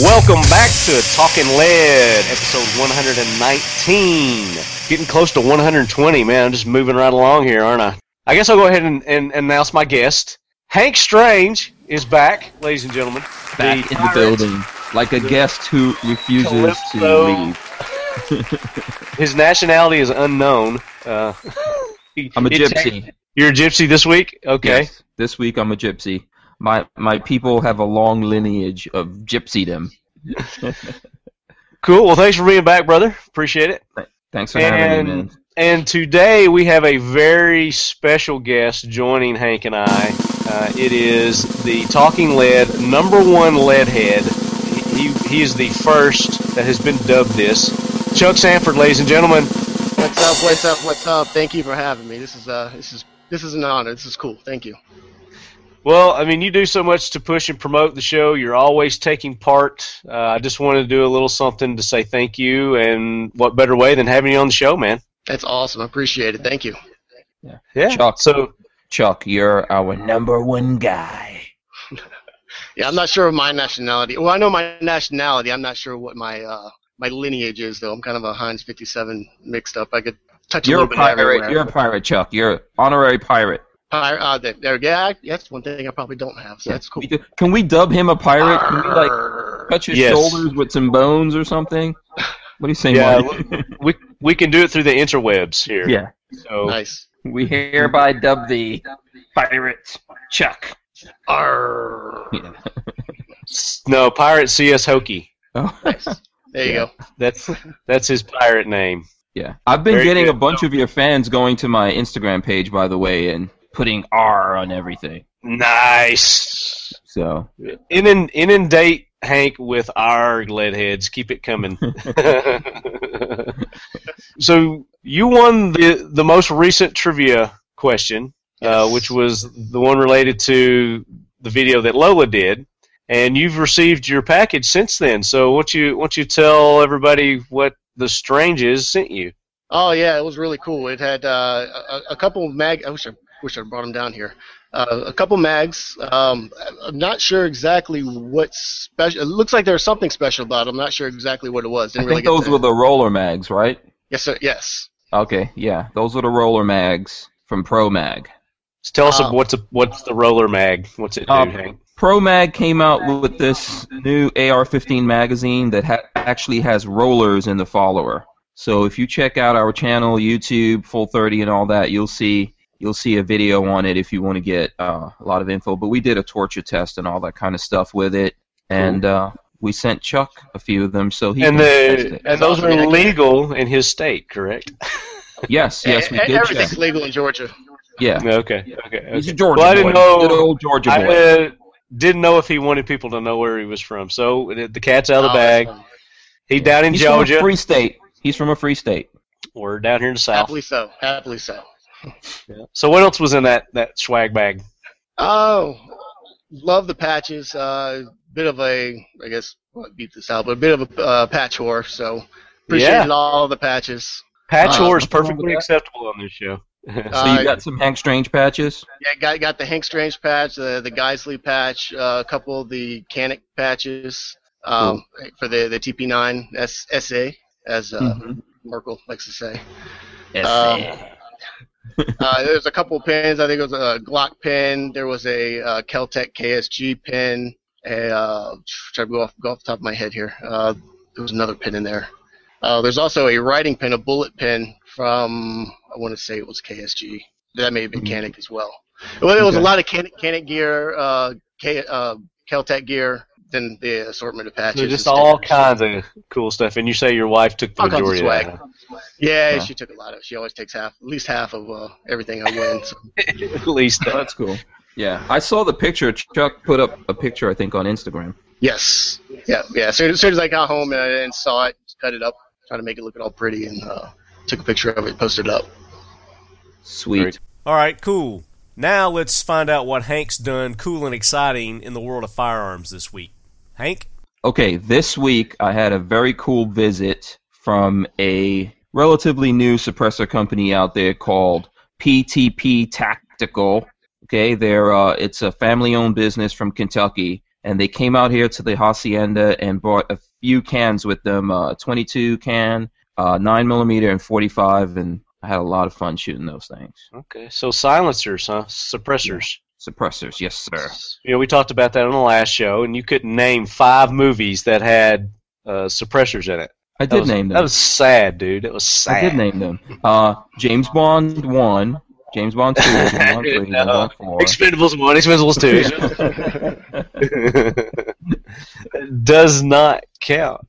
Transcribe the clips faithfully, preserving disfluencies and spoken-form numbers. Welcome back to Talking Lead, episode one hundred nineteen. Getting close to one hundred twenty, man. I'm just moving right along here, aren't I? I guess I'll go ahead and, and, and announce my guest. Hank Strange is back, ladies and gentlemen. Back the in the building, like a guest who refuses Calypso. to leave. His nationality is unknown. Uh, I'm a gypsy. You're a gypsy this week? Okay. Yes, this week I'm a gypsy. My my people have a long lineage of gypsydom. Cool. Well, thanks for being back, brother. Appreciate it. Thanks for and, having me, man. And today we have a very special guest joining Hank and I. Uh, it is the Talking Lead, number one lead head. He, he is the first that has been dubbed this. Chuck Sanford, ladies and gentlemen. What's up, what's up, what's up? Thank you for having me. This is uh, this is this is an honor. This is cool. Thank you. Well, I mean, you do so much to push and promote the show. You're always taking part. Uh, I just wanted to do a little something to say thank you, and what better way than having you on the show, man? That's awesome. I appreciate it. Thank you. Yeah. yeah. Chuck, so, Chuck, you're our number one guy. Yeah, I'm not sure of my nationality. Well, I know my nationality. I'm not sure what my uh, my lineage is, though. I'm kind of a Heinz fifty-seven mixed up. I could touch you're a little a pirate. bit everywhere. You're a pirate, Chuck. You're an honorary pirate. Uh, there, there, yeah, that's one thing I probably don't have, so yeah. That's cool. Can we dub him a pirate? Can we, like, touch his yes. shoulders with some bones or something? What do you say, yeah, Marty? we we can do it through the interwebs here. Yeah. So nice. We hereby dub the pirate Chuck. Arr. Yeah. No, pirate C S Hokie. Oh, nice. There you yeah. go. That's that's his pirate name. Yeah. I've been Very getting good. a bunch of your fans going to my Instagram page, by the way, and putting R on everything. Nice. So Inund- inundate Hank with our lead heads. Keep it coming. So you won the the most recent trivia question, yes. uh, which was the one related to the video that Lola did, and you've received your package since then. So why don't you why don't you tell everybody what the Stranges sent you? Oh yeah, it was really cool. It had uh, a, a couple of mag. I wish I Wish I brought them down here. Uh, a couple mags. Um, I'm not sure exactly what's special. It looks like there's something special about it. I'm not sure exactly what it was. Didn't I think really those were the roller mags, right? Yes, sir. Yes. Okay, yeah. Those were the roller mags from ProMag. So tell us um, what's a, what's the roller mag? What's it do, um, Hank? ProMag came out with this new A R fifteen magazine that ha- actually has rollers in the follower. So if you check out our channel, YouTube, Full Thirty, and all that, you'll see. You'll see a video on it if you want to get uh, a lot of info. But we did a torture test and all that kind of stuff with it, and uh, we sent Chuck a few of them. So he and the and those are legal in his state, correct? Yes, yes, we did. Everything's check. legal in Georgia. Yeah. Okay. Okay. okay. He's a Georgia well, boy. I didn't know. Good old Georgia boy. I uh, didn't know if he wanted people to know where he was from. So the cat's out of the oh, bag. He's down in He's Georgia. From a free state. He's from a free state. We're down here in the South. Happily so. Happily so. Yeah. So what else was in that, that swag bag? Oh, love the patches. A uh, bit of a, I guess, well, beat this out, but a bit of a uh, patch whore. So appreciate yeah. all the patches. Patch uh, whore is perfectly acceptable on this show. So uh, you got some Hank Strange patches? Yeah, got got the Hank Strange patch, the the Geissele patch, uh, a couple of the Canik patches um, cool. for the the T P nine S SA as uh, mm-hmm. Merkel likes to say. S A. Um, uh, there's a couple pins. I think it was a Glock pin. There was a uh, Kel-Tec K S G pin. A, uh, try to go off, go off the top of my head here. Uh, there was another pin in there. Uh, there's also a writing pin, a bullet pin from, I want to say it was K S G. That may have been Canik as well. Well, there was okay. a lot of Canik, Canik gear, uh, K, uh, Kel-Tec gear, then the assortment of patches. So just all kinds of cool stuff. And you say your wife took the all majority of that. Yeah, yeah, she took a lot of it. She always takes half, at least half of uh, everything I win. So. At least that. That's cool. Yeah, I saw the picture. Chuck put up a picture, I think, on Instagram. Yes. Yeah, yeah. So, as soon as I got home and, and saw it, cut it up, tried to make it look all pretty, and uh, took a picture of it, posted it up. Sweet. All right, cool. Now let's find out what Hank's done cool and exciting in the world of firearms this week. Hank? Okay, this week I had a very cool visit from a relatively new suppressor company out there called P T P Tactical. Okay, they're uh, it's a family-owned business from Kentucky, and they came out here to the hacienda and brought a few cans with them, uh, twenty-two can, uh, nine millimeter, and forty-five, and I had a lot of fun shooting those things. Okay, so silencers, huh? Suppressors. Yeah. Suppressors, yes, sir. You know, we talked about that on the last show, and you couldn't name five movies that had uh, suppressors in it. I did was, name them. That was sad, dude. It was sad. I did name them. Uh, James Bond one, James Bond two, James Bond three, James Bond four. Expendables one, Expendables two. Does not count.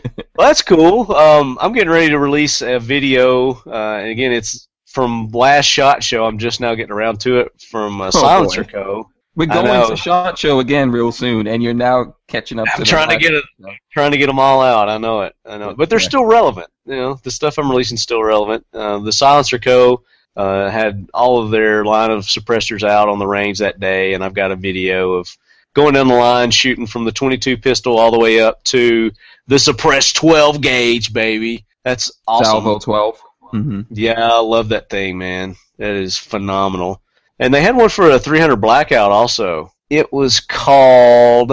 Well, that's cool. Um, I'm getting ready to release a video. Uh, and again, it's from last SHOT Show. I'm just now getting around to it from uh, oh, Silencer Co. We're going to SHOT Show again real soon, and you're now catching up. I'm to them. trying to get it, trying to get them all out. I know it, I know it, but they're still relevant. You know, the stuff I'm releasing is still relevant. Uh, the Silencer Co. Uh, had all of their line of suppressors out on the range that day, and I've got a video of going down the line, shooting from the twenty-two pistol all the way up to the suppressed twelve gauge, baby. That's awesome. Salvo twelve. Mm-hmm. Yeah, I love that thing, man. That is phenomenal. And they had one for a three hundred blackout also. It was called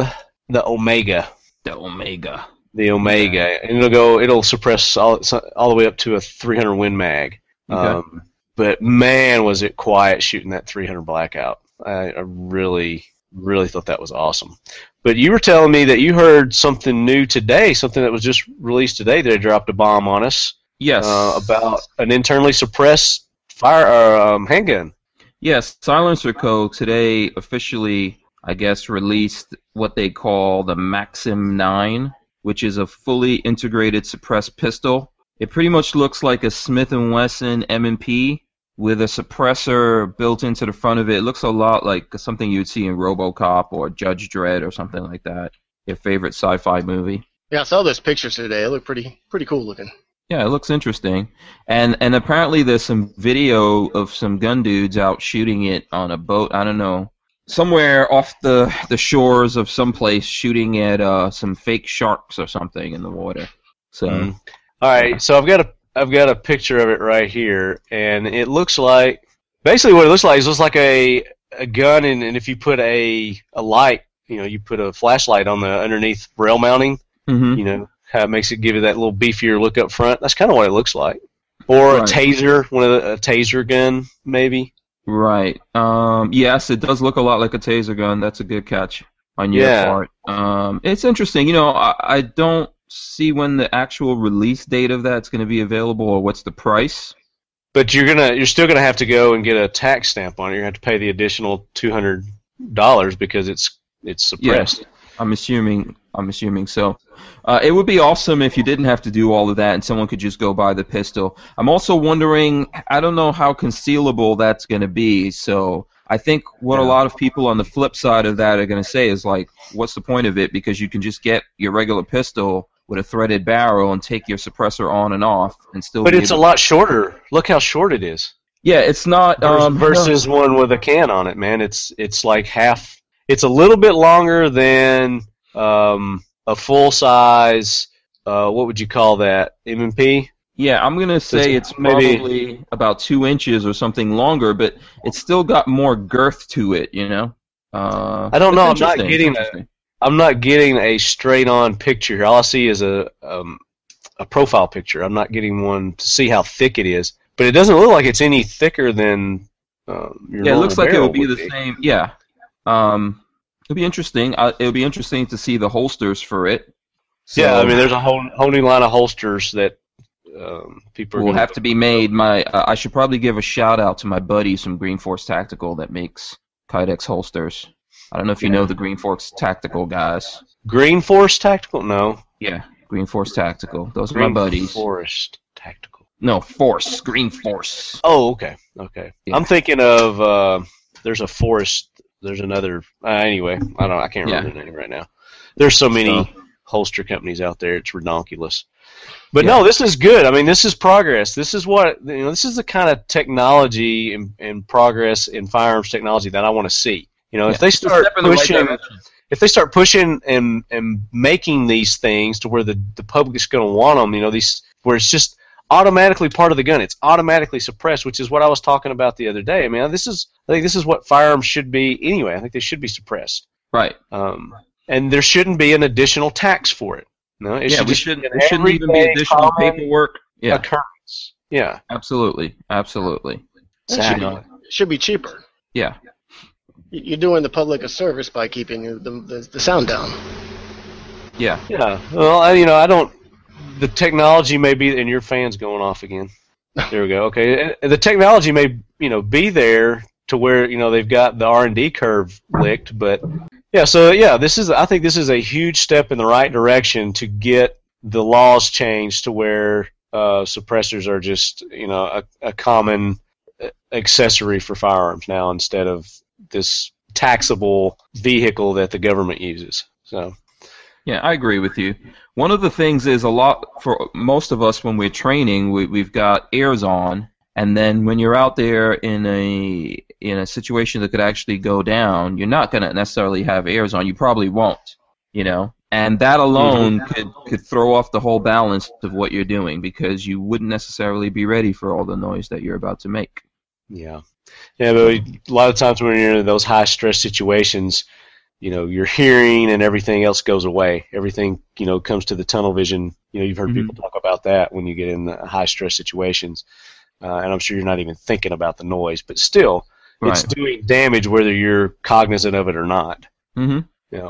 the Omega. The Omega. The Omega. Yeah. And it'll go. It'll suppress all, all the way up to a three hundred Win Mag. Okay. Um, but man, was it quiet shooting that three hundred blackout. I, I really, really thought that was awesome. But you were telling me that you heard something new today, something that was just released today. They dropped a bomb on us. Yes. Uh, about an internally suppressed fire uh, um, handgun. Yes, Silencer Co. today officially, I guess, released what they call the Maxim nine, which is a fully integrated suppressed pistol. It pretty much looks like a Smith and Wesson M and P with a suppressor built into the front of it. It looks a lot like something you'd see in Robocop or Judge Dredd or something like that, your favorite sci-fi movie. Yeah, I saw those pictures today. It looked pretty pretty cool looking. Yeah, it looks interesting, and and apparently there's some video of some gun dudes out shooting it on a boat. I don't know, somewhere off the the shores of some place, shooting at uh, some fake sharks or something in the water. So, mm. all right, so I've got a I've got a picture of it right here, and it looks like basically what it looks like is it looks like a a gun, and, and if you put a a light, you know, you put a flashlight on the underneath rail mounting, mm-hmm. you know. Kind of makes it give you that little beefier look up front. That's kind of what it looks like. Or right. a taser, one of the, a taser gun, maybe. Right. Um, yes, it does look a lot like a taser gun. That's a good catch on your yeah. part. Um, it's interesting. You know, I, I don't see when the actual release date of that's going to be available or what's the price. But you're gonna, you're still gonna have to go and get a tax stamp on it. You're gonna have to pay the additional two hundred dollars because it's it's suppressed. Yeah. I'm assuming. I'm assuming so. Uh, it would be awesome if you didn't have to do all of that and someone could just go buy the pistol. I'm also wondering, I don't know how concealable that's going to be, so I think what a lot of people on the flip side of that are going to say is, like, what's the point of it? Because you can just get your regular pistol with a threaded barrel and take your suppressor on and off and still. But it's a lot shorter. Look how short it is. Yeah, it's not um, versus no. one with a can on it, man. It's it's like half. It's a little bit longer than um, a full-size, uh, what would you call that, M and P? Yeah, I'm going to say it's, it's probably maybe about two inches or something longer, but it's still got more girth to it, you know? Uh, I don't know. I'm not getting a, I'm not getting a straight-on picture here. All I see is a, um, a profile picture. I'm not getting one to see how thick it is. But it doesn't look like it's any thicker than um, your Yeah, it looks like it would be the same. Yeah. Um, it'll be interesting. Uh, it'll be interesting to see the holsters for it. So, yeah, I mean, there's a whole whole new line of holsters that um, people are will have to be made. My, uh, I should probably give a shout out to my buddies from Green Force Tactical that makes Kydex holsters. I don't know if you yeah. know the Green Force Tactical guys. Green Force Tactical? No. Yeah, Green Force Tactical. Those Green are my buddies. Green Force Tactical. No, Force. Green Force. Oh, okay, okay. Yeah. I'm thinking of uh, there's a Forest. There's another. Uh, anyway, I don't. I can't remember yeah. the name right now. There's so many uh, holster companies out there. It's redonkulous. But yeah. no, this is good. I mean, this is progress. This is what you know. This is the kind of technology and, and progress in firearms technology that I want to see. You know, yeah. if they start pushing, right if they start pushing and and making these things to where the the public's going to want them, you know, these where it's just automatically part of the gun. It's automatically suppressed, which is what I was talking about the other day. I mean, this is I think this is what firearms should be anyway. I think they should be suppressed. Right. Um, and there shouldn't be an additional tax for it. No, it yeah, should we shouldn't. There shouldn't even be additional paperwork. Yeah, occurrence. Yeah, absolutely, absolutely. Exactly. It should be, should be cheaper. Yeah, you're doing the public a service by keeping the the, the sound down. Yeah. Yeah. Well, I, you know, I don't. The technology may be, and your fan's going off again. There we go. Okay. The technology may, you know, be there to where, you know, they've got the R and D curve licked, but yeah. So yeah, this is. I think this is a huge step in the right direction to get the laws changed to where uh, suppressors are just, you know, a, a common accessory for firearms now instead of this taxable vehicle that the government uses. So. Yeah, I agree with you. One of the things is a lot for most of us when we're training, we, we've got airs on, and then when you're out there in a in a situation that could actually go down, you're not going to necessarily have airs on. You probably won't, you know. And that alone mm-hmm. could could throw off the whole balance of what you're doing because you wouldn't necessarily be ready for all the noise that you're about to make. Yeah, yeah. But we, a lot of times when you're in those high stress situations, you know, your hearing and everything else goes away. Everything, you know, comes to the tunnel vision. You know, you've heard mm-hmm. people talk about that when you get in the high stress situations, uh, and I'm sure you're not even thinking about the noise, but still, right. It's doing damage whether you're cognizant of it or not. Mm-hmm. Yeah.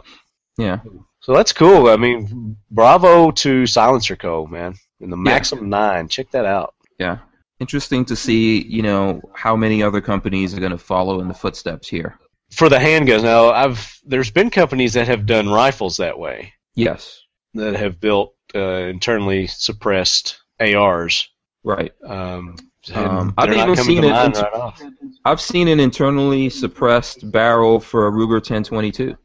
Yeah. So that's cool. I mean, bravo to Silencer Co, man, and the Maxim yeah. nine. Check that out. Yeah. Interesting to see, you know, how many other companies are going to follow in the footsteps here. For the handguns, now I've there's been companies that have done rifles that way. Yes, that have built uh, internally suppressed A Rs. Right. Um, um, I've even seen it. Inter- right I've seen an internally suppressed barrel for a Ruger ten twenty-two.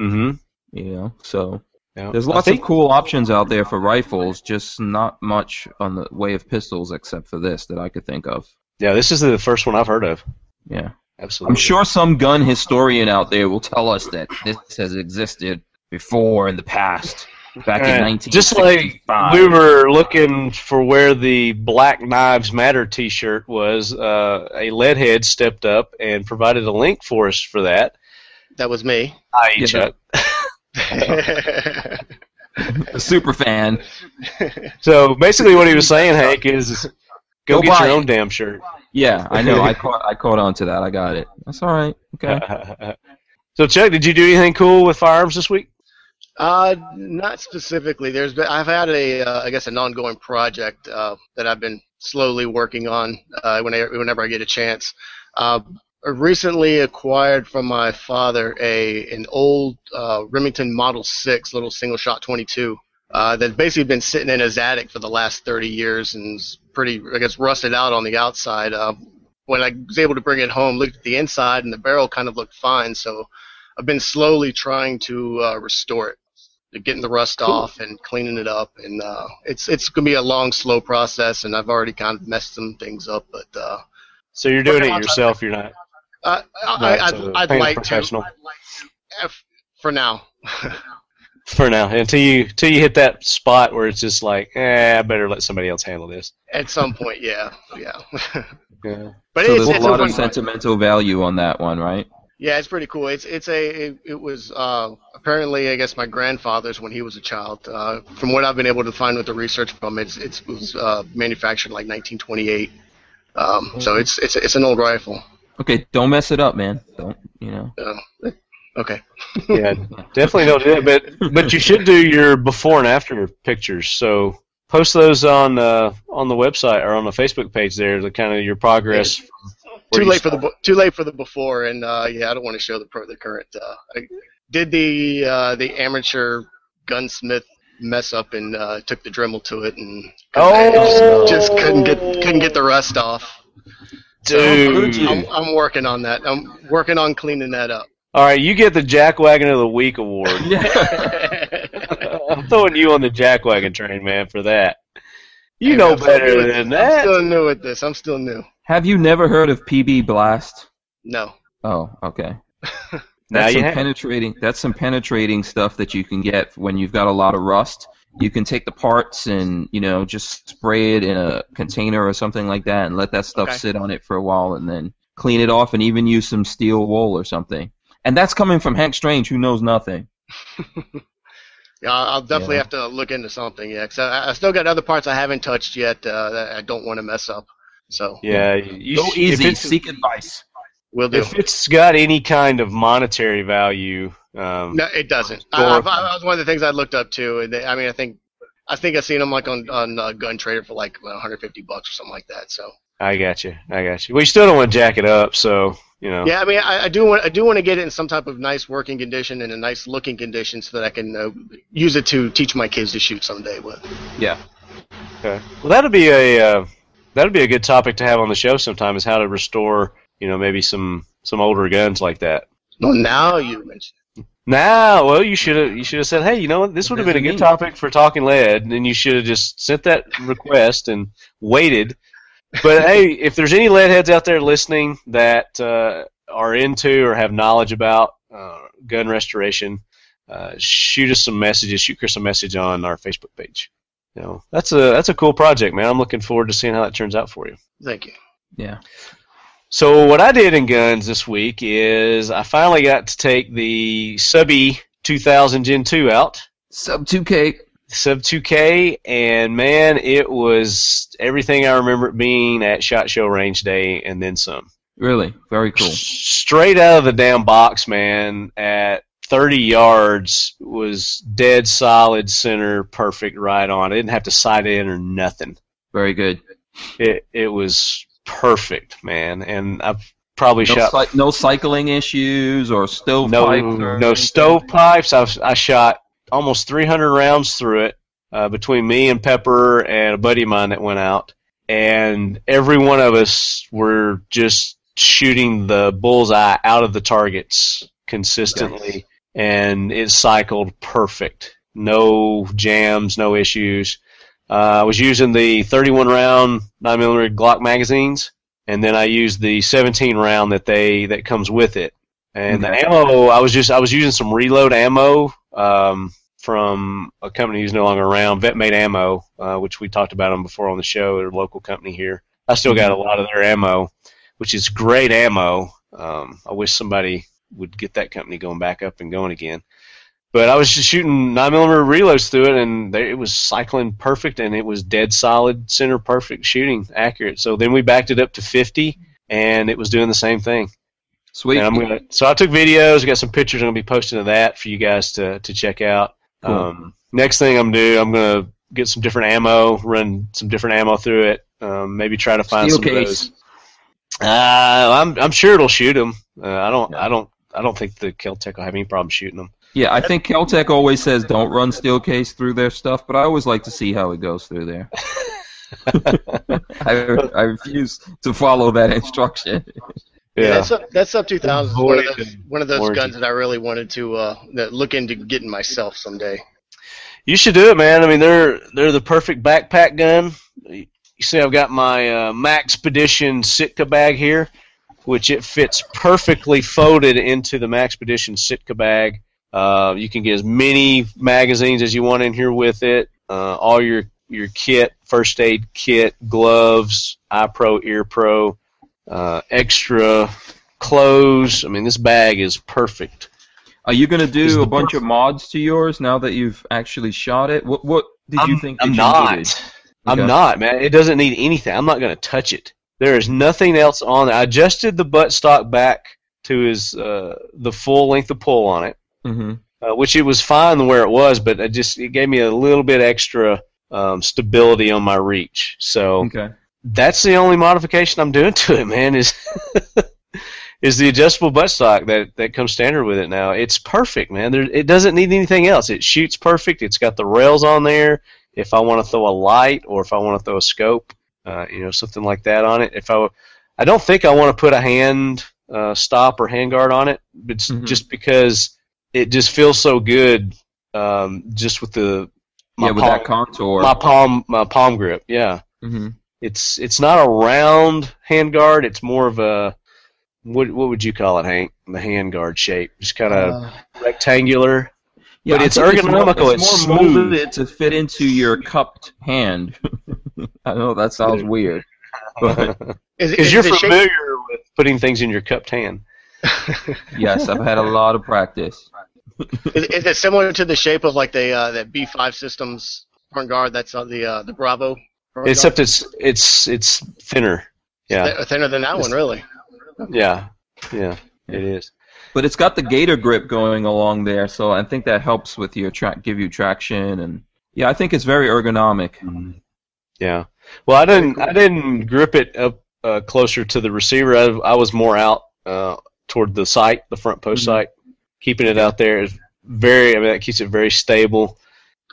Mm-hmm. You know, so yeah. There's lots of cool options out there for rifles, just not much on the way of pistols, except for this that I could think of. Yeah, this is the first one I've heard of. Yeah. Absolutely. I'm sure some gun historian out there will tell us that this has existed before in the past, back in nineteen sixty-five. Just like we were looking for where the Black Knives Matter T-shirt was, uh, a leadhead stepped up and provided a link for us for that. That was me. Hi, yeah. Chuck. A super fan. So basically what he was saying, Hank, is... Go, Go get your own it. damn shirt. Yeah, I know. I caught I caught on to that. I got it. That's all right. Okay. So, Chuck, did you do anything cool with firearms this week? Uh, not specifically. There's been, I've had a uh, I guess an ongoing project uh, that I've been slowly working on uh, whenever whenever I get a chance. Uh, I recently acquired from my father a an old uh, Remington Model Six little single shot twenty-two. Uh, that's basically been sitting in his attic for the last thirty years and is pretty, I guess, rusted out on the outside. Uh, when I was able to bring it home, looked at the inside, and the barrel kind of looked fine. So I've been slowly trying to uh, restore it, getting the rust cool. off and cleaning it up. And uh, it's it's going to be a long, slow process, and I've already kind of messed some things up. But uh, so you're doing it yourself? To, you're not? Uh, I, not I, so I'd, I'd, like to, I'd like to. For now. For now, until you until you hit that spot where it's just like, eh, I better let somebody else handle this. At some point, yeah, yeah. yeah. But so it's, there's it's a lot a of sentimental value on that one, right? Yeah, it's pretty cool. It's it's a it, it was uh, apparently I guess my grandfather's when he was a child. Uh, from what I've been able to find with the research from it, it's, it was uh, manufactured like nineteen twenty-eight. Um, so it's it's it's an old rifle. Okay, don't mess it up, man. Don't you know. Uh, Okay. Yeah, definitely don't do that. But but you should do your before and after pictures. So post those on uh, on the website or on the Facebook page there. The kind of your progress. Too late for the too late for the before and uh, yeah. I don't want to show the pro the current. Uh, I did the uh, the amateur gunsmith mess up and uh, took the Dremel to it and oh. just, just couldn't get couldn't get the rust off. Dude, so I'm, I'm working on that. I'm working on cleaning that up. All right, you get the Jackwagon of the Week award. I'm throwing you on the Jackwagon train, man, for that. You hey, know better than that. I'm still new at this. I'm still new. Have you never heard of P B Blast? No. Oh, okay. That's now you some have. penetrating. That's some penetrating stuff that you can get when you've got a lot of rust. You can take the parts and, you know, just spray it in a container or something like that, and let that stuff okay. sit on it for a while, and then clean it off, and even use some steel wool or something. And that's coming from Hank Strange, who knows nothing. Yeah, I'll definitely yeah. have to look into something. Yeah, because I, I still got other parts I haven't touched yet uh, that I don't want to mess up. So yeah, you go easy. Seek advice. Will do. If it's got any kind of monetary value, um, no, it doesn't. I, I, that was one of the things I looked up to. And they, I mean, I think I think I seen them like on on uh, Gun Trader for like one hundred fifty bucks or something like that. So I got you. I got you. We still don't want to jack it up, so. You know. Yeah, I mean, I, I do want I do want to get it in some type of nice working condition and a nice looking condition so that I can uh, use it to teach my kids to shoot someday with. Yeah. Okay. Well, that'll be a uh, that'll be a good topic to have on the show sometime, is how to restore, you know, maybe some some older guns like that. Well, now you mentioned. Now, well, you should have you should have said, hey, you know what, this would have been a good topic for Talking Lead, and you should have just sent that request and waited. But hey, if there's any lead heads out there listening that uh, are into or have knowledge about uh, gun restoration, uh, shoot us some messages. Shoot Chris a message on our Facebook page. You know, that's a that's a cool project, man. I'm looking forward to seeing how that turns out for you. Thank you. Yeah. So what I did in guns this week is I finally got to take the Sub-E two thousand Gen two out. Sub two K. Sub two K, and man, it was everything I remember it being at SHOT Show Range Day and then some. Really? Very cool. S- straight out of the damn box, man, at thirty yards was dead solid center, perfect right on. I didn't have to sight in or nothing. Very good. It it was perfect, man, and I probably no shot... Ci- no cycling issues or stovepipes? No, no stovepipes. I, I shot... almost three hundred rounds through it uh, between me and Pepper and a buddy of mine that went out, and every one of us were just shooting the bullseye out of the targets consistently, and it cycled perfect. No jams, no issues. Uh, I was using the thirty-one round nine millimeter Glock magazines, and then I used the seventeen round that they that comes with it. And okay. the ammo, I was just I was using some reload ammo. Um, from a company who's no longer around, VetMate Ammo, uh, which we talked about them before on the show. They're a local company here. I still got a lot of their ammo, which is great ammo. Um, I wish somebody would get that company going back up and going again. But I was just shooting nine millimeter reloads through it, and they, it was cycling perfect, and it was dead solid, center perfect shooting, accurate. So then we backed it up to fifty, and it was doing the same thing. Sweet. And I'm gonna, so I took videos. I got some pictures. I'm going to be posting of that for you guys to, to check out. Cool. Um, next thing I'm going to do, I'm going to get some different ammo, run some different ammo through it, um, maybe try to find Steel some case. Of those. Uh, I'm I'm sure it'll shoot them. Uh, I don't yeah. I don't I don't think the Kel-Tec will have any problem shooting them. Yeah, I think Kel-Tec always says don't run steel case through their stuff, but I always like to see how it goes through there. I I refuse to follow that instruction. Yeah, yeah, that's up, that's up two thousand. One of those, one of those guns that I really wanted to uh, look into getting myself someday. You should do it, man. I mean, they're they're the perfect backpack gun. You see, I've got my uh, Maxpedition Sitka bag here, which it fits perfectly folded into the Maxpedition Sitka bag. Uh, you can get as many magazines as you want in here with it. Uh, all your your kit, first aid kit, gloves, eye pro, ear pro. Uh, extra clothes. I mean, this bag is perfect. Are you going to do a bunch perfect. of mods to yours now that you've actually shot it? What What did I'm, you think? I'm not. Okay. I'm not, man. It doesn't need anything. I'm not going to touch it. There is nothing else on it. I adjusted the buttstock back to his uh, the full length of pull on it, mm-hmm. uh, which it was fine the where it was, but it just it gave me a little bit extra um, stability on my reach. So. Okay. That's the only modification I'm doing to it, man, is is the adjustable buttstock that, that comes standard with it now. It's perfect, man. There, it doesn't need anything else. It shoots perfect. It's got the rails on there. If I want to throw a light or if I want to throw a scope, uh, you know, something like that on it. If I, I don't think I want to put a hand uh, stop or hand guard on it, but mm-hmm. just because it just feels so good um, just with the my yeah, with palm, that contour. My palm, my palm grip, yeah. Mm-hmm. It's it's not a round handguard. It's more of a what what would you call it, Hank? The handguard shape, just kind of uh, rectangular. Yeah, but it's ergonomical. It's, it's more smooth. molded to fit into your cupped hand. I know that sounds weird, because you're familiar shape? with putting things in your cupped hand. Yes, I've had a lot of practice. Is, is it similar to the shape of like the uh, that B five systems front guard? That's uh, the uh, the Bravo. Except guard? it's it's it's thinner. Yeah, Th- thinner than that it's, one, really. Yeah, yeah, it is. But it's got the gator grip going along there, so I think that helps with your tra- give you traction, and yeah, I think it's very ergonomic. Mm-hmm. Yeah. Well, I didn't I didn't grip it up uh, closer to the receiver. I, I was more out uh, toward the sight, the front post sight. Keeping it out there is very. I mean, that keeps it very stable.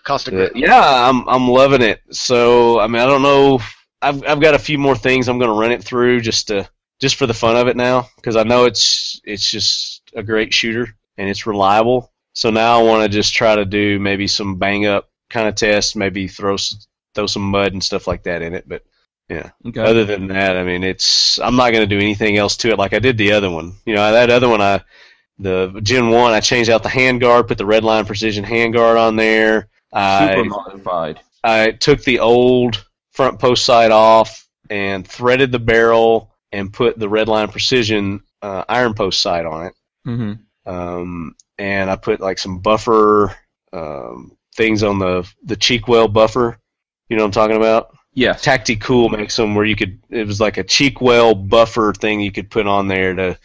Cost of grip. Yeah, I'm I'm loving it. So I mean, I don't know. I've I've got a few more things I'm going to run it through just to just for the fun of it now, because I know it's it's just a great shooter and it's reliable. So now I want to just try to do maybe some bang up kind of tests, maybe throw. throw some mud and stuff like that in it, but yeah. Okay. Other than that, I mean, it's I'm not going to do anything else to it like I did the other one. You know, that other one, I the Gen one, I changed out the handguard, put the Redline Precision handguard on there. Super I, modified. I took the old front post sight off and threaded the barrel and put the Redline Precision uh, iron post sight on it. Mm-hmm. Um, and I put like some buffer um, things on the the Cheekwell buffer. You know what I'm talking about? Yeah. Tacticool makes them where you could. It was like a Cheekwell buffer thing you could put on there to.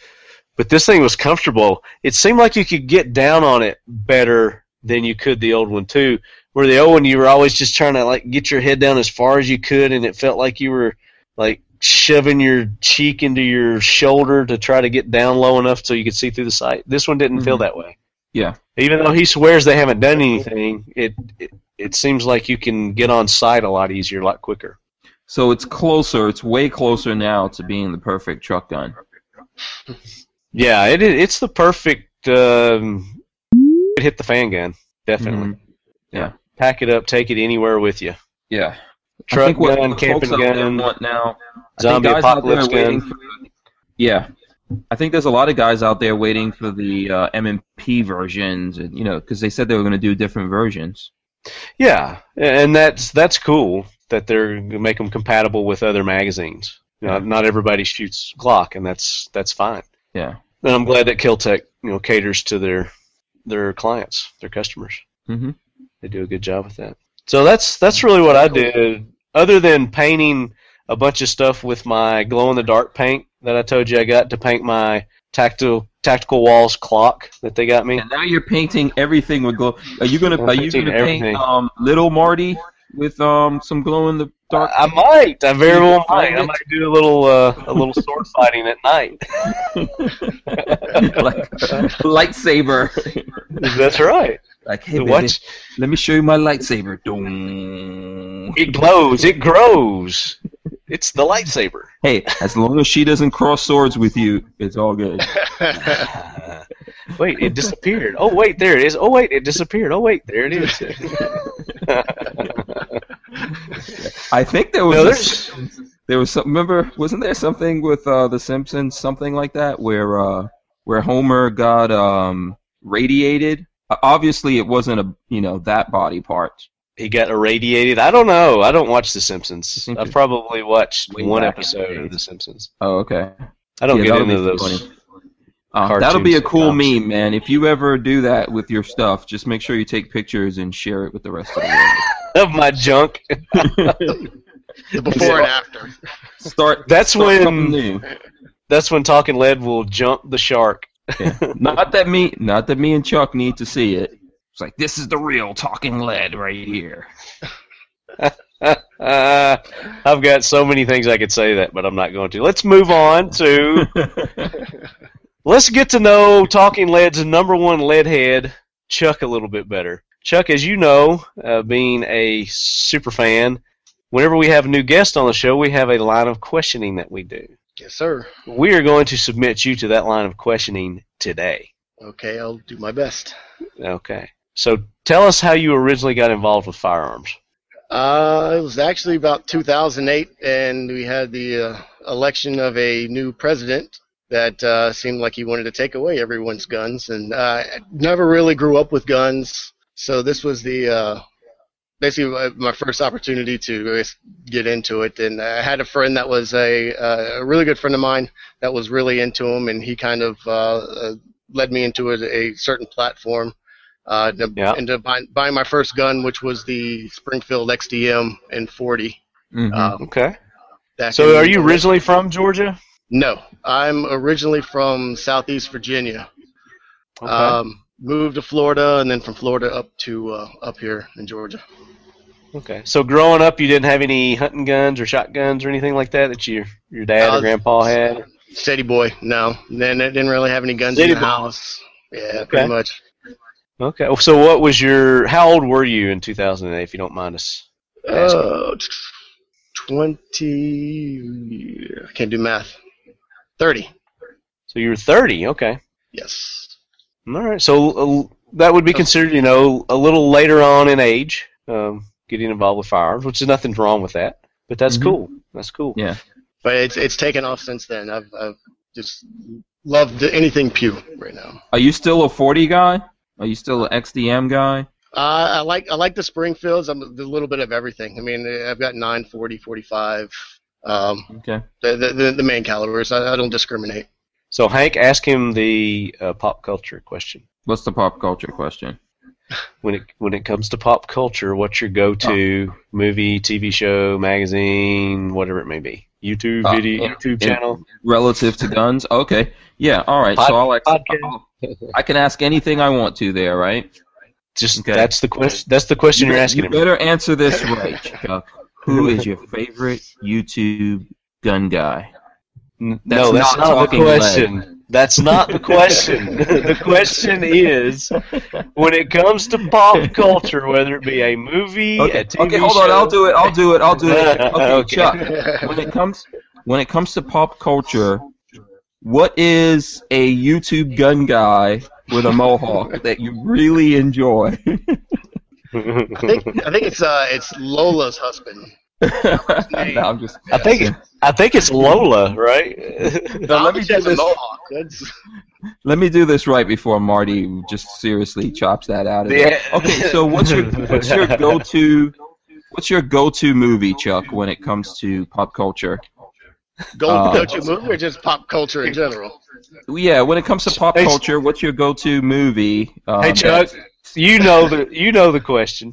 But this thing was comfortable. It seemed like you could get down on it better than you could the old one too. Where the old one, you were always just trying to like get your head down as far as you could, and it felt like you were like shoving your cheek into your shoulder to try to get down low enough so you could see through the sight. This one didn't mm-hmm. feel that way. Yeah. Even though he swears they haven't done anything, it. it It seems like you can get on sight a lot easier, a lot quicker. So it's closer. It's way closer now to being the perfect truck gun. Yeah, it it's the perfect. Um, it hit the fan gun, definitely. Mm-hmm. Yeah, pack it up, take it anywhere with you. Yeah, truck gun, camping gun, now zombie apocalypse gun. For, yeah, I think there's a lot of guys out there waiting for the uh, M and P versions, and you know, because they said they were going to do different versions. Yeah, and that's that's cool that they're gonna make them compatible with other magazines. You know, not everybody shoots Glock, and that's that's fine. Yeah, and I'm glad that Kel-Tec, you know, caters to their their clients, their customers. Mm-hmm. They do a good job with that. So that's that's really what I did, other than painting a bunch of stuff with my glow in the dark paint that I told you I got to paint my tactical. Tactical Walls clock that they got me. And now you're painting everything with glow. Are you gonna I'm Are you gonna everything. paint um, Little Marty with um some glow in the dark? I, I might. I very well might. I might do a little uh, a little sword fighting at night. Like lightsaber. That's right. Like hey, so watch. Let me show you my lightsaber. It glows. It grows. It's the lightsaber. Hey, as long as she doesn't cross swords with you, it's all good. Wait, it disappeared. Oh, wait, there it is. Oh, wait, it disappeared. Oh, wait, there it is. I think there was no, a, there was some, remember, wasn't there something with uh, The Simpsons, something like that, where uh, where Homer got um, radiated? Uh, obviously, it wasn't a you know that body part. He got irradiated. I don't know. I don't watch The Simpsons. I probably watched Way one episode of The Simpsons. Oh, okay. I don't yeah, get into those. Uh, that'll be a cool meme, them. man. If you ever do that with your stuff, just make sure you take pictures and share it with the rest of the world. Of my junk. The before and after. Start. That's start when. New. That's when Talking Lead will jump the shark. Yeah. Not that me. Not that me and Chuck need to see it. It's like, this is the real Talking Lead right here. uh, I've got so many things I could say that, but I'm not going to. Let's move on to... Let's get to know Talking Lead's number one lead head, Chuck, a little bit better. Chuck, as you know, uh, being a super fan, whenever we have a new guest on the show, we have a line of questioning that we do. Yes, sir. We are going to submit you to that line of questioning today. Okay, I'll do my best. Okay. So tell us how you originally got involved with firearms. Uh, it was actually about two thousand eight, and we had the uh, election of a new president that uh, seemed like he wanted to take away everyone's guns. And uh, I never really grew up with guns, so this was the uh, basically my first opportunity to get into it. And I had a friend that was a, a really good friend of mine that was really into them, and he kind of uh, led me into a, a certain platform. Uh, to, yeah. Ended up buying, buying my first gun, which was the Springfield X D M and forty. Mm-hmm. um, okay. So, are you originally from Georgia? No, I'm originally from Southeast Virginia. Okay. Um, moved to Florida, and then from Florida up to uh, up here in Georgia. Okay. So, growing up, you didn't have any hunting guns or shotguns or anything like that that your your dad uh, or grandpa had. Steady boy, no. Then I didn't really have any guns steady in the boy. house. Yeah, okay. Pretty much. Okay. So, what was your? How old were you in two thousand eight, if you don't mind us asking? Uh, twenty. I can't do math. Thirty. So you were thirty. Okay. Yes. All right. So uh, that would be considered, you know, a little later on in age, um, getting involved with firearms, which is nothing wrong with that. But that's mm-hmm. cool. That's cool. Yeah. But it's it's taken off since then. I've I've just loved anything Pew right now. Are you still a forty guy? Are you still an X D M guy? Uh, I like I like the Springfields. I'm a little bit of everything. I mean, I've got nine, forty, forty-five. Um, okay. The, the the main calibers. I, I don't discriminate. So Hank, ask him the uh, pop culture question. What's the pop culture question? When it when it comes to pop culture, what's your go-to oh. movie, T V show, magazine, whatever it may be? YouTube uh, video, in, YouTube channel. Relative to guns. Okay. Yeah. All right. Pod, so I'll, I'll, I can ask anything I want to there, right? Just okay. that's the question. That's the question you, you're asking. You better him. Answer this right, Chuck. Who is your favorite YouTube gun guy? That's no, that's not, not the question. Leg. That's not the question. The question is, when it comes to pop culture, whether it be a movie, okay. a T V okay, hold show, on. I'll do it. I'll do it. I'll do it. Okay, okay. Chuck. When it comes when it comes to pop culture, what is a YouTube gun guy with a mohawk that you really enjoy? I think I think it's uh it's Lola's husband. no, I'm just I think it, I think it's Lola, right? No, let me do this. Let me do this right before Marty just seriously chops that out of yeah. it. Okay, so what's your what's your go-to what's your go-to movie, Chuck, when it comes to pop culture? Go-to uh, movie or just pop culture in general? Yeah, when it comes to pop culture, what's your go-to movie? Um, hey Chuck, you know the you know the question.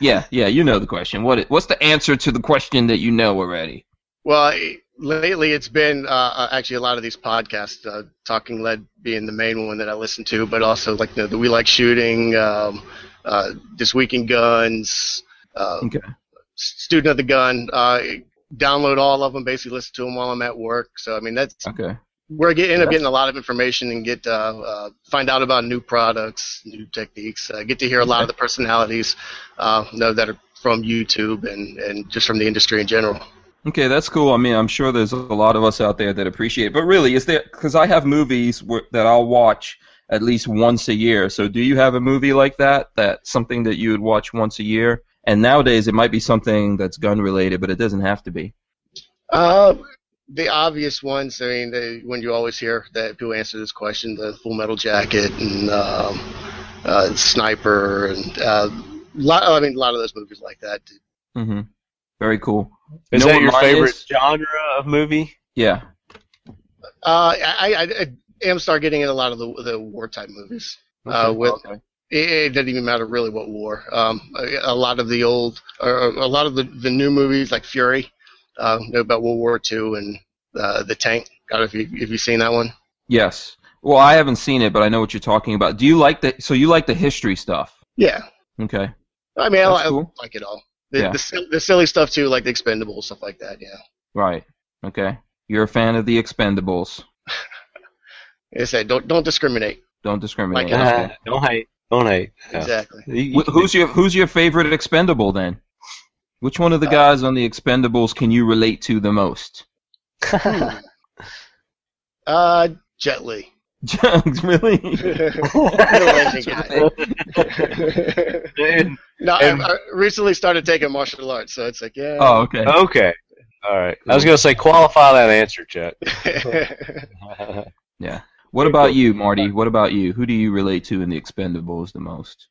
Yeah, yeah, you know the question. What what's the answer to the question that you know already? Well, lately it's been uh, actually a lot of these podcasts, uh, Talking Lead being the main one that I listen to, but also like the, the We Like Shooting, um, uh, This Week in Guns, uh, okay. Student of the Gun. Uh, download all of them, basically listen to them while I'm at work. So I mean that's okay. We're getting up getting a lot of information and get uh, uh, find out about new products, new techniques. Uh, get to hear a lot of the personalities, uh, know that are from YouTube and, and just from the industry in general. Okay, that's cool. I mean, I'm sure there's a lot of us out there that appreciate it. But really, is there? Because I have movies where, that I'll watch at least once a year. So, do you have a movie like that? That something that you would watch once a year? And nowadays, it might be something that's gun related, but it doesn't have to be. Uh. The obvious ones, I mean, they, when you always hear that people answer this question, the Full Metal Jacket and um, uh, Sniper, and uh, lot, I mean, a lot of those movies like that. Mm-hmm. Very cool. Is no that your favorite is? genre of movie? Yeah. Uh, I, I, I am starting getting into a lot of the, the wartime movies. Okay. Uh, with okay. it, it doesn't even matter really what war. Um, a, a lot of the old, or a lot of the, the new movies like Fury. Uh, know about World War Two and uh, the tank. God, if you if you've seen that one. Yes. Well, I haven't seen it, but I know what you're talking about. Do you like the? So you like the history stuff? Yeah. Okay. I mean, I, cool. I like it all. The, yeah. the the silly stuff too, like the Expendables, stuff like that. Yeah. Right. Okay. You're a fan of the Expendables. I said, don't don't discriminate. Don't discriminate. Like, uh, okay. Don't hate. Don't hate. Exactly. Yeah. Who's your Who's your favorite Expendable then? Which one of the guys on the Expendables can you relate to the most? uh, Jet Li. Really? No, I, I recently started taking martial arts, so it's like, yeah. Oh, okay. Okay. All right. I was going to say, qualify that answer, Chuck. Yeah. What about you, Marty? What about you? Who do you relate to in the Expendables the most?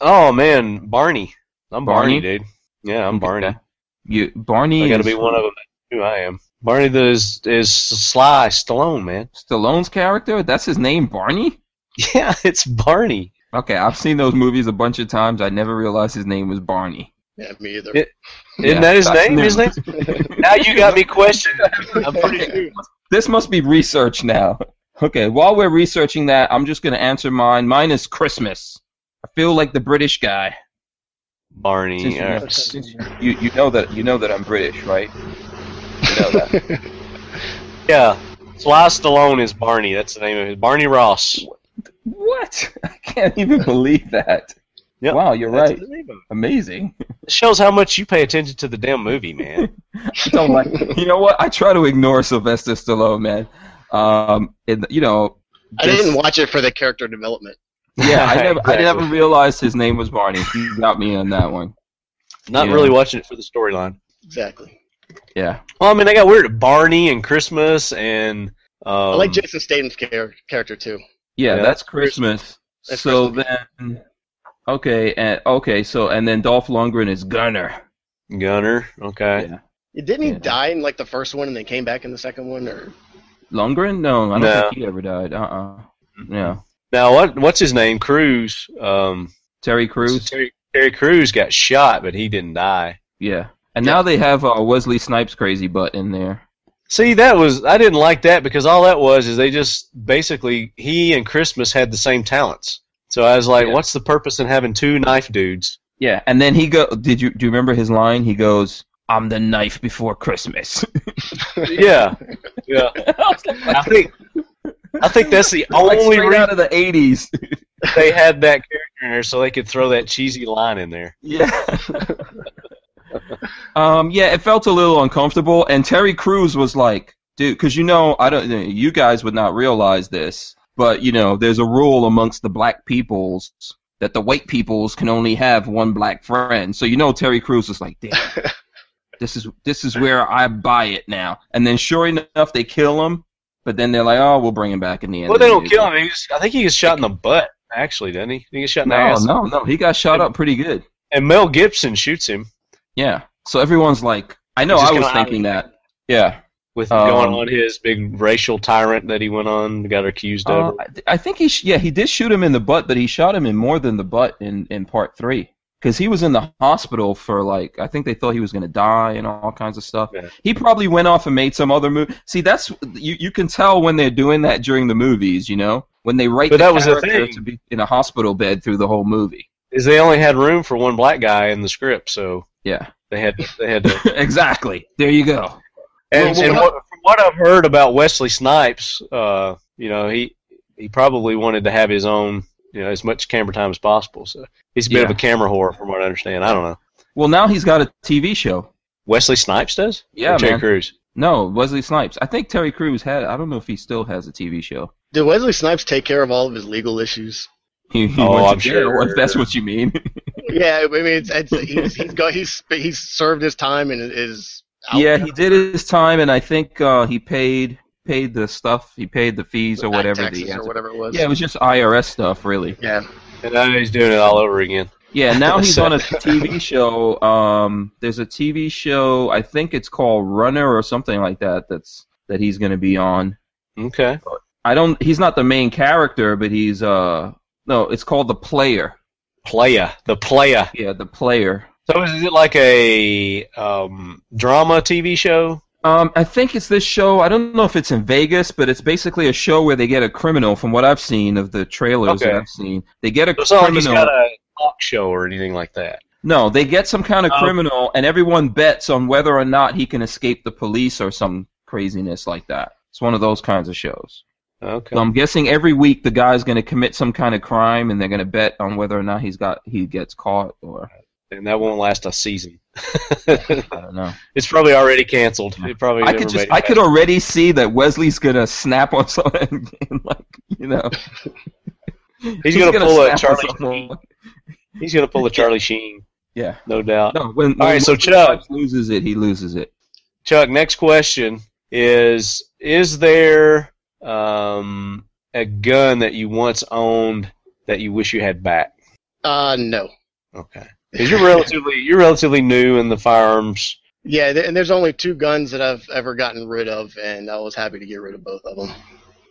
Oh, man, Barney. I'm Barney, Barney dude. Yeah, I'm Barney. Okay. You Barney. I got to be one of them. That's who I am. Barney the, is is Sly Stallone, man. Stallone's character? That's his name, Barney? Yeah, it's Barney. Okay, I've seen those movies a bunch of times. I never realized his name was Barney. Yeah, me either. It, isn't yeah, that his name, new. Isn't it? Now you got me questioned. I'm pretty sure. This must be research now. Okay, while we're researching that, I'm just going to answer mine. Mine is Christmas. I feel like the British guy. Barney. Since you, uh, since you, you, know that, you know that I'm British, right? You know that. Yeah. Sly Stallone is Barney. That's the name of it. Barney Ross. What? I can't even believe that. Yep, wow, you're right. Amazing. It shows how much you pay attention to the damn movie, man. I don't like it. You know what? I try to ignore Sylvester Stallone, man. Um, and, you know, I just, didn't watch it for the character development. Yeah, I never, exactly. I never realized his name was Barney. You got me on that one. Not you really know. Watching it for the storyline. Exactly. Yeah. Well, I mean, I got weird at Barney and Christmas and. Um, I like Jason Statham's char- character too. Yeah, yeah, that's Christmas. That's so Christmas. Then, okay, and okay, so and then Dolph Lundgren is Gunner. Gunner, okay. Yeah. Didn't he yeah. die in like the first one, and then came back in the second one, or? Lundgren? No, I don't no. think he ever died. Uh uh-uh. uh. Yeah. Now what? What's his name? Cruz. Um. Terry Crews. Terry, Terry Crews got shot, but he didn't die. Yeah. And yeah. now they have uh, Wesley Snipes' crazy butt in there. See, that was I didn't like that because all that was is they just basically he and Christmas had the same talents. So I was like, yeah. what's the purpose in having two knife dudes? Yeah, and then he go. Did you do you remember his line? He goes, "I'm the knife before Christmas." yeah, yeah. I think I think that's the only like straight out of the eighties they had that character in there, so they could throw that cheesy line in there. Yeah. Um, yeah, it felt a little uncomfortable, and Terry Crews was like, dude, because you know, I don't, you guys would not realize this, but you know, there's a rule amongst the black peoples that the white peoples can only have one black friend. So you know, Terry Crews was like, damn, this is this is where I buy it now. And then sure enough, they kill him, but then they're like, oh, we'll bring him back in the end. Well, they don't kill him. He was, I think he gets shot in the butt, actually, didn't he? He gets shot in the ass. No, no, no, he got shot up pretty good. And Mel Gibson shoots him. Yeah, so everyone's like, I know I was thinking that. Yeah. With um, going on his big racial tyrant that he went on, got accused uh, of. I think he, sh- yeah, he did shoot him in the butt, but he shot him in more than the butt in, in part three. Because he was in the hospital for like, I think they thought he was going to die and all kinds of stuff. Yeah. He probably went off and made some other movie. See, that's, you, you can tell when they're doing that during the movies, you know? When they write but the that was character the thing. To be in a hospital bed through the whole movie. Is they only had room for one black guy in the script, so. Yeah, they had they had to. Exactly. There you go. And, well, and what, from what I've heard about Wesley Snipes, uh, you know, he he probably wanted to have his own, you know, as much camera time as possible. So he's a bit yeah. of a camera whore, from what I understand. I don't know. Well, now he's got a T V show. Wesley Snipes does? Yeah, or Terry man. Crews. No, Wesley Snipes. I think Terry Crews had. I don't know if he still has a T V show. Did Wesley Snipes take care of all of his legal issues? He, he oh, I'm sure. If that's what you mean. Yeah, I mean, it's, it's, he's he's, got, he's he's served his time and is out. Yeah, he did his time, and I think uh, he paid paid the stuff, he paid the fees or whatever. Taxes the, or whatever it was. Yeah, it was just I R S stuff, really. Yeah, and now he's doing it all over again. Yeah, now he's on a T V show. Um, there's a T V show, I think it's called Runner or something like that. That's that he's going to be on. Okay. I don't. He's not the main character, but he's uh no. It's called The Player. Player, the player. Yeah, the player. So is it like a um, drama T V show? Um, I think it's this show. I don't know if it's in Vegas, but it's basically a show where they get a criminal. From what I've seen of the trailers okay. that I've seen, they get a so criminal. It's not like got a talk show or anything like that. No, they get some kind of um, criminal, and everyone bets on whether or not he can escape the police or some craziness like that. It's one of those kinds of shows. Okay. So I'm guessing every week the guy's going to commit some kind of crime, and they're going to bet on whether or not he's got he gets caught or. And that won't last a season. I don't know. It's probably already canceled. It probably. I could just. I could already see that Wesley's going to snap on something, like you know. he's going to pull a Charlie. Sheen. He's going to pull a Charlie Sheen. Yeah, no doubt. No, when, All right, when so Chuck loses it. He loses it. Chuck, next question is: Is there Um, a gun that you once owned that you wish you had back? Uh, no. Okay. Because you're relatively you're relatively new in the firearms. Yeah, th- and there's only two guns that I've ever gotten rid of, and I was happy to get rid of both of them.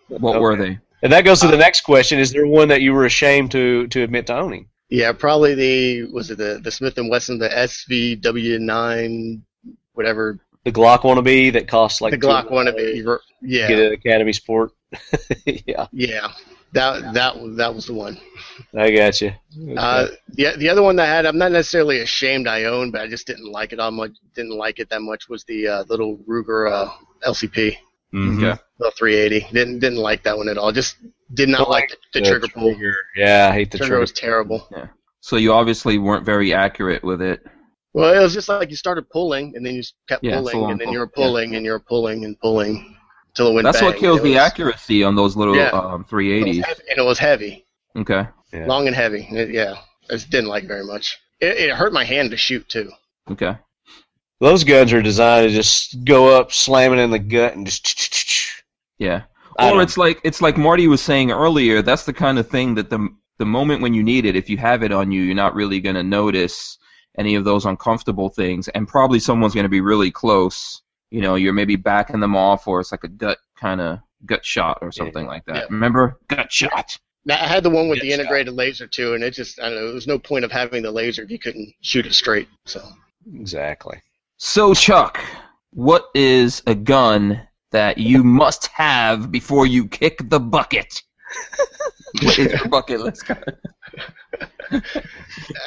What okay. were they? And that goes to the next question. Is there one that you were ashamed to, to admit to owning? Yeah, probably the, was it the, the Smith and Wesson, the S V W nine, whatever. The Glock wannabe that costs like... The Glock wannabe, yeah. Get an Academy Sport. Yeah. Yeah, that, that, that was the one. I got you. Okay. Uh, the, the other one that I had, I'm not necessarily ashamed I owned, but I just didn't like it all much, didn't like it that much, was the uh, little Ruger uh, L C P. Mm-hmm. Yeah. The three eighty. Didn't didn't like that one at all. Just did not like, like the, the trigger pull. Yeah, I hate the trigger. Trigger was terrible. Yeah. So you obviously weren't very accurate with it. Well, it was just like you started pulling, and then you kept yeah, pulling, and then pull. you were pulling, yeah. and you were pulling and pulling until it went. That's bang. what kills the accuracy on those little yeah. um, three eighties. And it was heavy. Okay. Yeah. Long and heavy. It, yeah, I just didn't like it very much. It, it hurt my hand to shoot too. Okay. Those guns are designed to just go up, slam it in the gut, and just. Yeah. Or it's like it's like Marty was saying earlier. That's the kind of thing that the the moment when you need it, if you have it on you, you're not really going to notice any of those uncomfortable things, and probably someone's going to be really close. You know, you're maybe backing them off, or it's like a gut kind of gut shot or something yeah. like that. Yeah. Remember, gut shot. Now, I had the one with gut the integrated shot. laser too, and it just I don't know. There was no point of having the laser if you couldn't shoot it straight. So. Exactly. So, Chuck, what is a gun that you must have before you kick the bucket? What is your bucket list gun?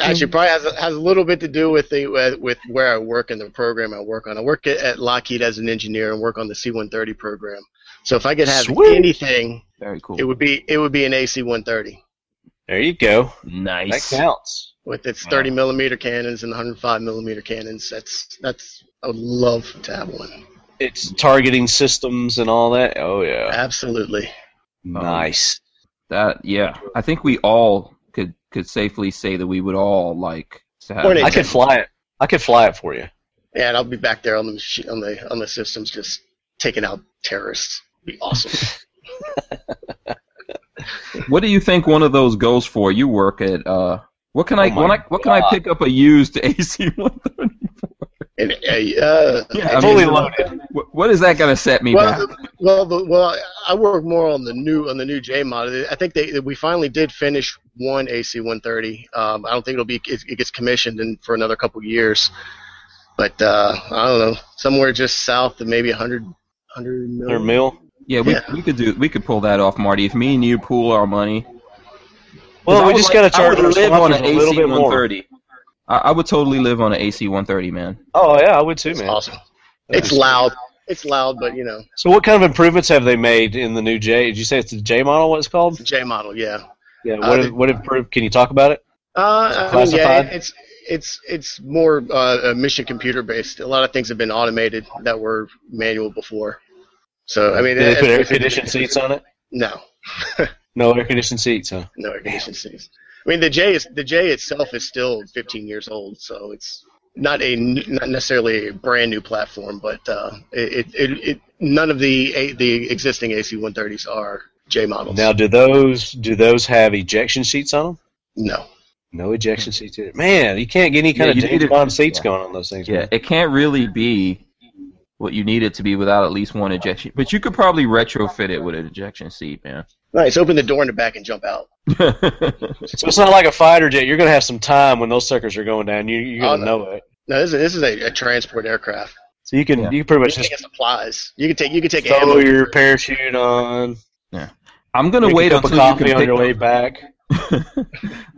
Actually, probably has a, has a little bit to do with the with where I work and the program I work on. I work at Lockheed as an engineer and work on the C one thirty program. So, if I could have Sweet. anything, Very cool. it would be it would be an A C one thirty. There you go. Nice. That counts. With its thirty millimeter cannons and one hundred five millimeter cannons, that's that's I would love to have one. It's targeting systems and all that. Oh yeah, absolutely. Nice. That yeah, I think we all could could safely say that we would all like to have. I could fly it. I could fly it for you. Yeah, and I'll be back there on the on the on the systems, just taking out terrorists. It'd be awesome. What do you think one of those goes for? You work at. Uh, What can I oh when I what God. can I pick up a used A C one thirty for? And, uh, yeah, fully loaded. What, what is that gonna set me well, back? Well, the, well, I work more on the new on the new J model. I think they we finally did finish one A C one thirty. Um, I don't think it'll be it, it gets commissioned in for another couple years, but uh, I don't know, somewhere just south of maybe one hundred, one hundred mil. one hundred mil. Yeah, we yeah. we could do we could pull that off, Marty. If me and you pool our money. Well, we just like, got to charge live on an A C one thirty. I, I would totally live on an A C one thirty, man. Oh yeah, I would too, man. That's awesome. It's loud. It's loud, but you know. So, what kind of improvements have they made in the new J? Did you say it's the J model? What it's called? It's the J model, yeah. Yeah. What uh, have, what improved? Can you talk about it? Uh, I mean, yeah, it's it's it's more uh, mission computer based. A lot of things have been automated that were manual before. So I mean, did they put air conditioned seats on it? No. No air conditioned seats, huh? No air conditioned seats. I mean, the J is the J itself is still fifteen years old, so it's not a not necessarily a brand new platform, but uh, it, it it none of the a, the existing A C one thirties are J models. Now, do those do those have ejection seats on them? No, no ejection seats either. Man, you can't get any kind yeah, of James Bond seats yeah. going on those things. Yeah, man. It can't really be what you need it to be without at least one ejection. But you could probably retrofit it with an ejection seat, man. Nice. Open the door in the back and jump out. So it's not like a fighter jet. You're going to have some time when those suckers are going down. You, you're going to oh, no. know it. No, this is this is a, a transport aircraft. So you can yeah. you pretty much you just take supplies. You can take you can take throw ammo your parachute on. Yeah. I'm going to wait until you can pick on your way back.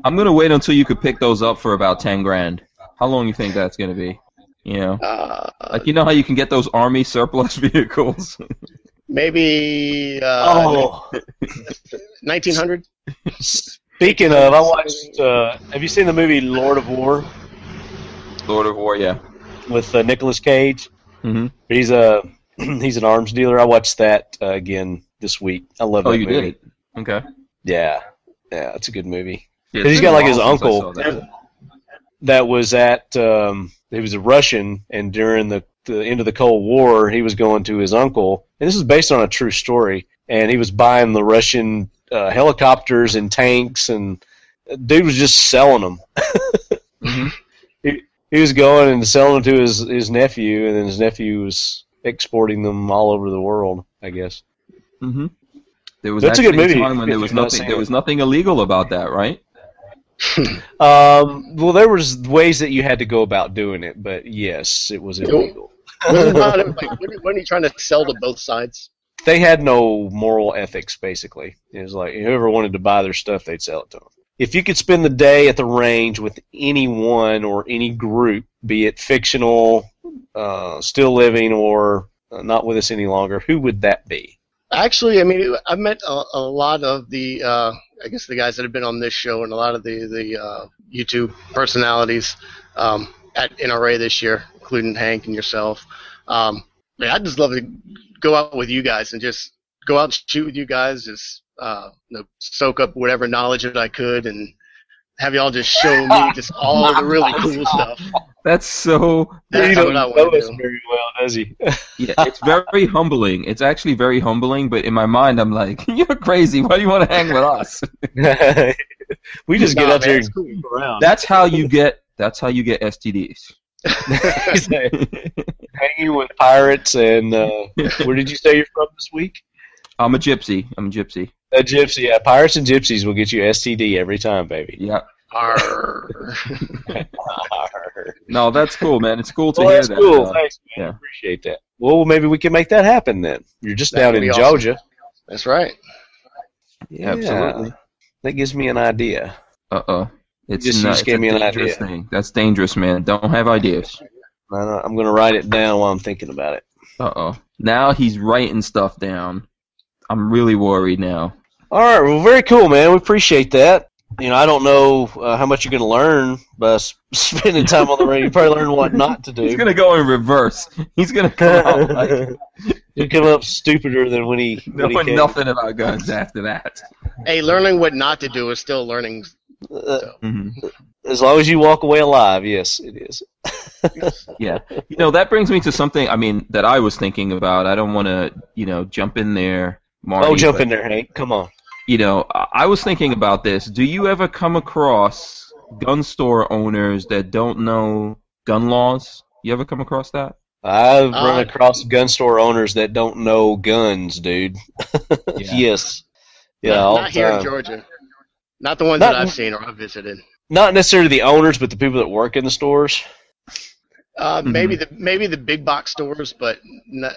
I'm going to wait until you could pick those up for about ten grand. How long you think that's going to be? You know, uh, like you know how you can get those army surplus vehicles. Maybe uh, oh. nineteen hundred. Speaking of, I watched. Uh, have you seen the movie Lord of War? Lord of War, yeah. With uh, Nicolas Cage. Mm-hmm. He's a he's an arms dealer. I watched that uh, again this week. I love. Oh, that you movie. did. Okay. Yeah, yeah, it's a good movie. Yeah, he's got like his uncle that. that was at. Um, he was a Russian, and during the the end of the Cold War, he was going to his uncle, and this is based on a true story, and he was buying the Russian uh, helicopters and tanks, and dude was just selling them. Mm-hmm. he, he was going and selling them to his, his nephew, and then his nephew was exporting them all over the world, I guess. Mm-hmm. There was That's actually a, good movie, a time when there was nothing. There was nothing illegal about that, right? um, well, there was ways that you had to go about doing it, but yes, it was illegal. Wasn't he trying to sell to both sides? They had no moral ethics, basically. It was like whoever wanted to buy their stuff, they'd sell it to them. If you could spend the day at the range with anyone or any group, be it fictional, uh, still living, or not with us any longer, who would that be? Actually, I mean, I've met a, a lot of the, uh, I guess the guys that have been on this show and a lot of the, the uh, YouTube personalities um, at N R A this year, including Hank and yourself. Um, man, I'd just love to go out with you guys and just go out and shoot with you guys, just Uh, you know, soak up whatever knowledge that I could and have y'all just show me just all the really cool stuff. That's so... That's he doesn't know us very well, does he? Yeah, it's very humbling. It's actually very humbling, but in my mind I'm like, you're crazy. Why do you want to hang with us? We just nah, get up man, here and cool. around. That's how you get, that's how you get S T Ds. Hanging with pirates and... Uh, where did you say you're from this week? I'm a gypsy. I'm a gypsy. A gypsy, yeah. Pirates and gypsies will get you S T D every time, baby. Yeah. Arr. Arr. No, that's cool, man. It's cool to well, hear that's that. That's cool. Uh, Thanks, man. Yeah. I appreciate that. Well, maybe we can make that happen then. You're just that down in awesome. Georgia. That's right. Yeah, absolutely. That gives me an idea. Uh-oh. It's just, not, you just gave me an idea. Thing. That's dangerous, man. Don't have ideas. No, no, I'm going to write it down while I'm thinking about it. Uh-oh. Now he's writing stuff down. I'm really worried now. All right, well, very cool, man. We appreciate that. You know, I don't know uh, how much you're going to learn by spending time on the radio. You probably learn what not to do. He's going to go in reverse. He's going to come out like... He'll come up stupider than when he when Knowing he came. Nothing about guns after that. Hey, learning what not to do is still learning. So. Uh, mm-hmm. As long as you walk away alive, yes, it is. Yeah. You know, that brings me to something, I mean, that I was thinking about. I don't want to, you know, jump in there. Marty, oh, jump but, in there, Hank. Come on. You know, I was thinking about this. Do you ever come across gun store owners that don't know gun laws? You ever come across that? I've uh, run across gun store owners that don't know guns, dude. Yeah. Yes. Yeah, not, not here in Georgia. Not the ones not, that I've seen or I've visited. Not necessarily the owners, but the people that work in the stores. Uh, maybe the maybe the big box stores, but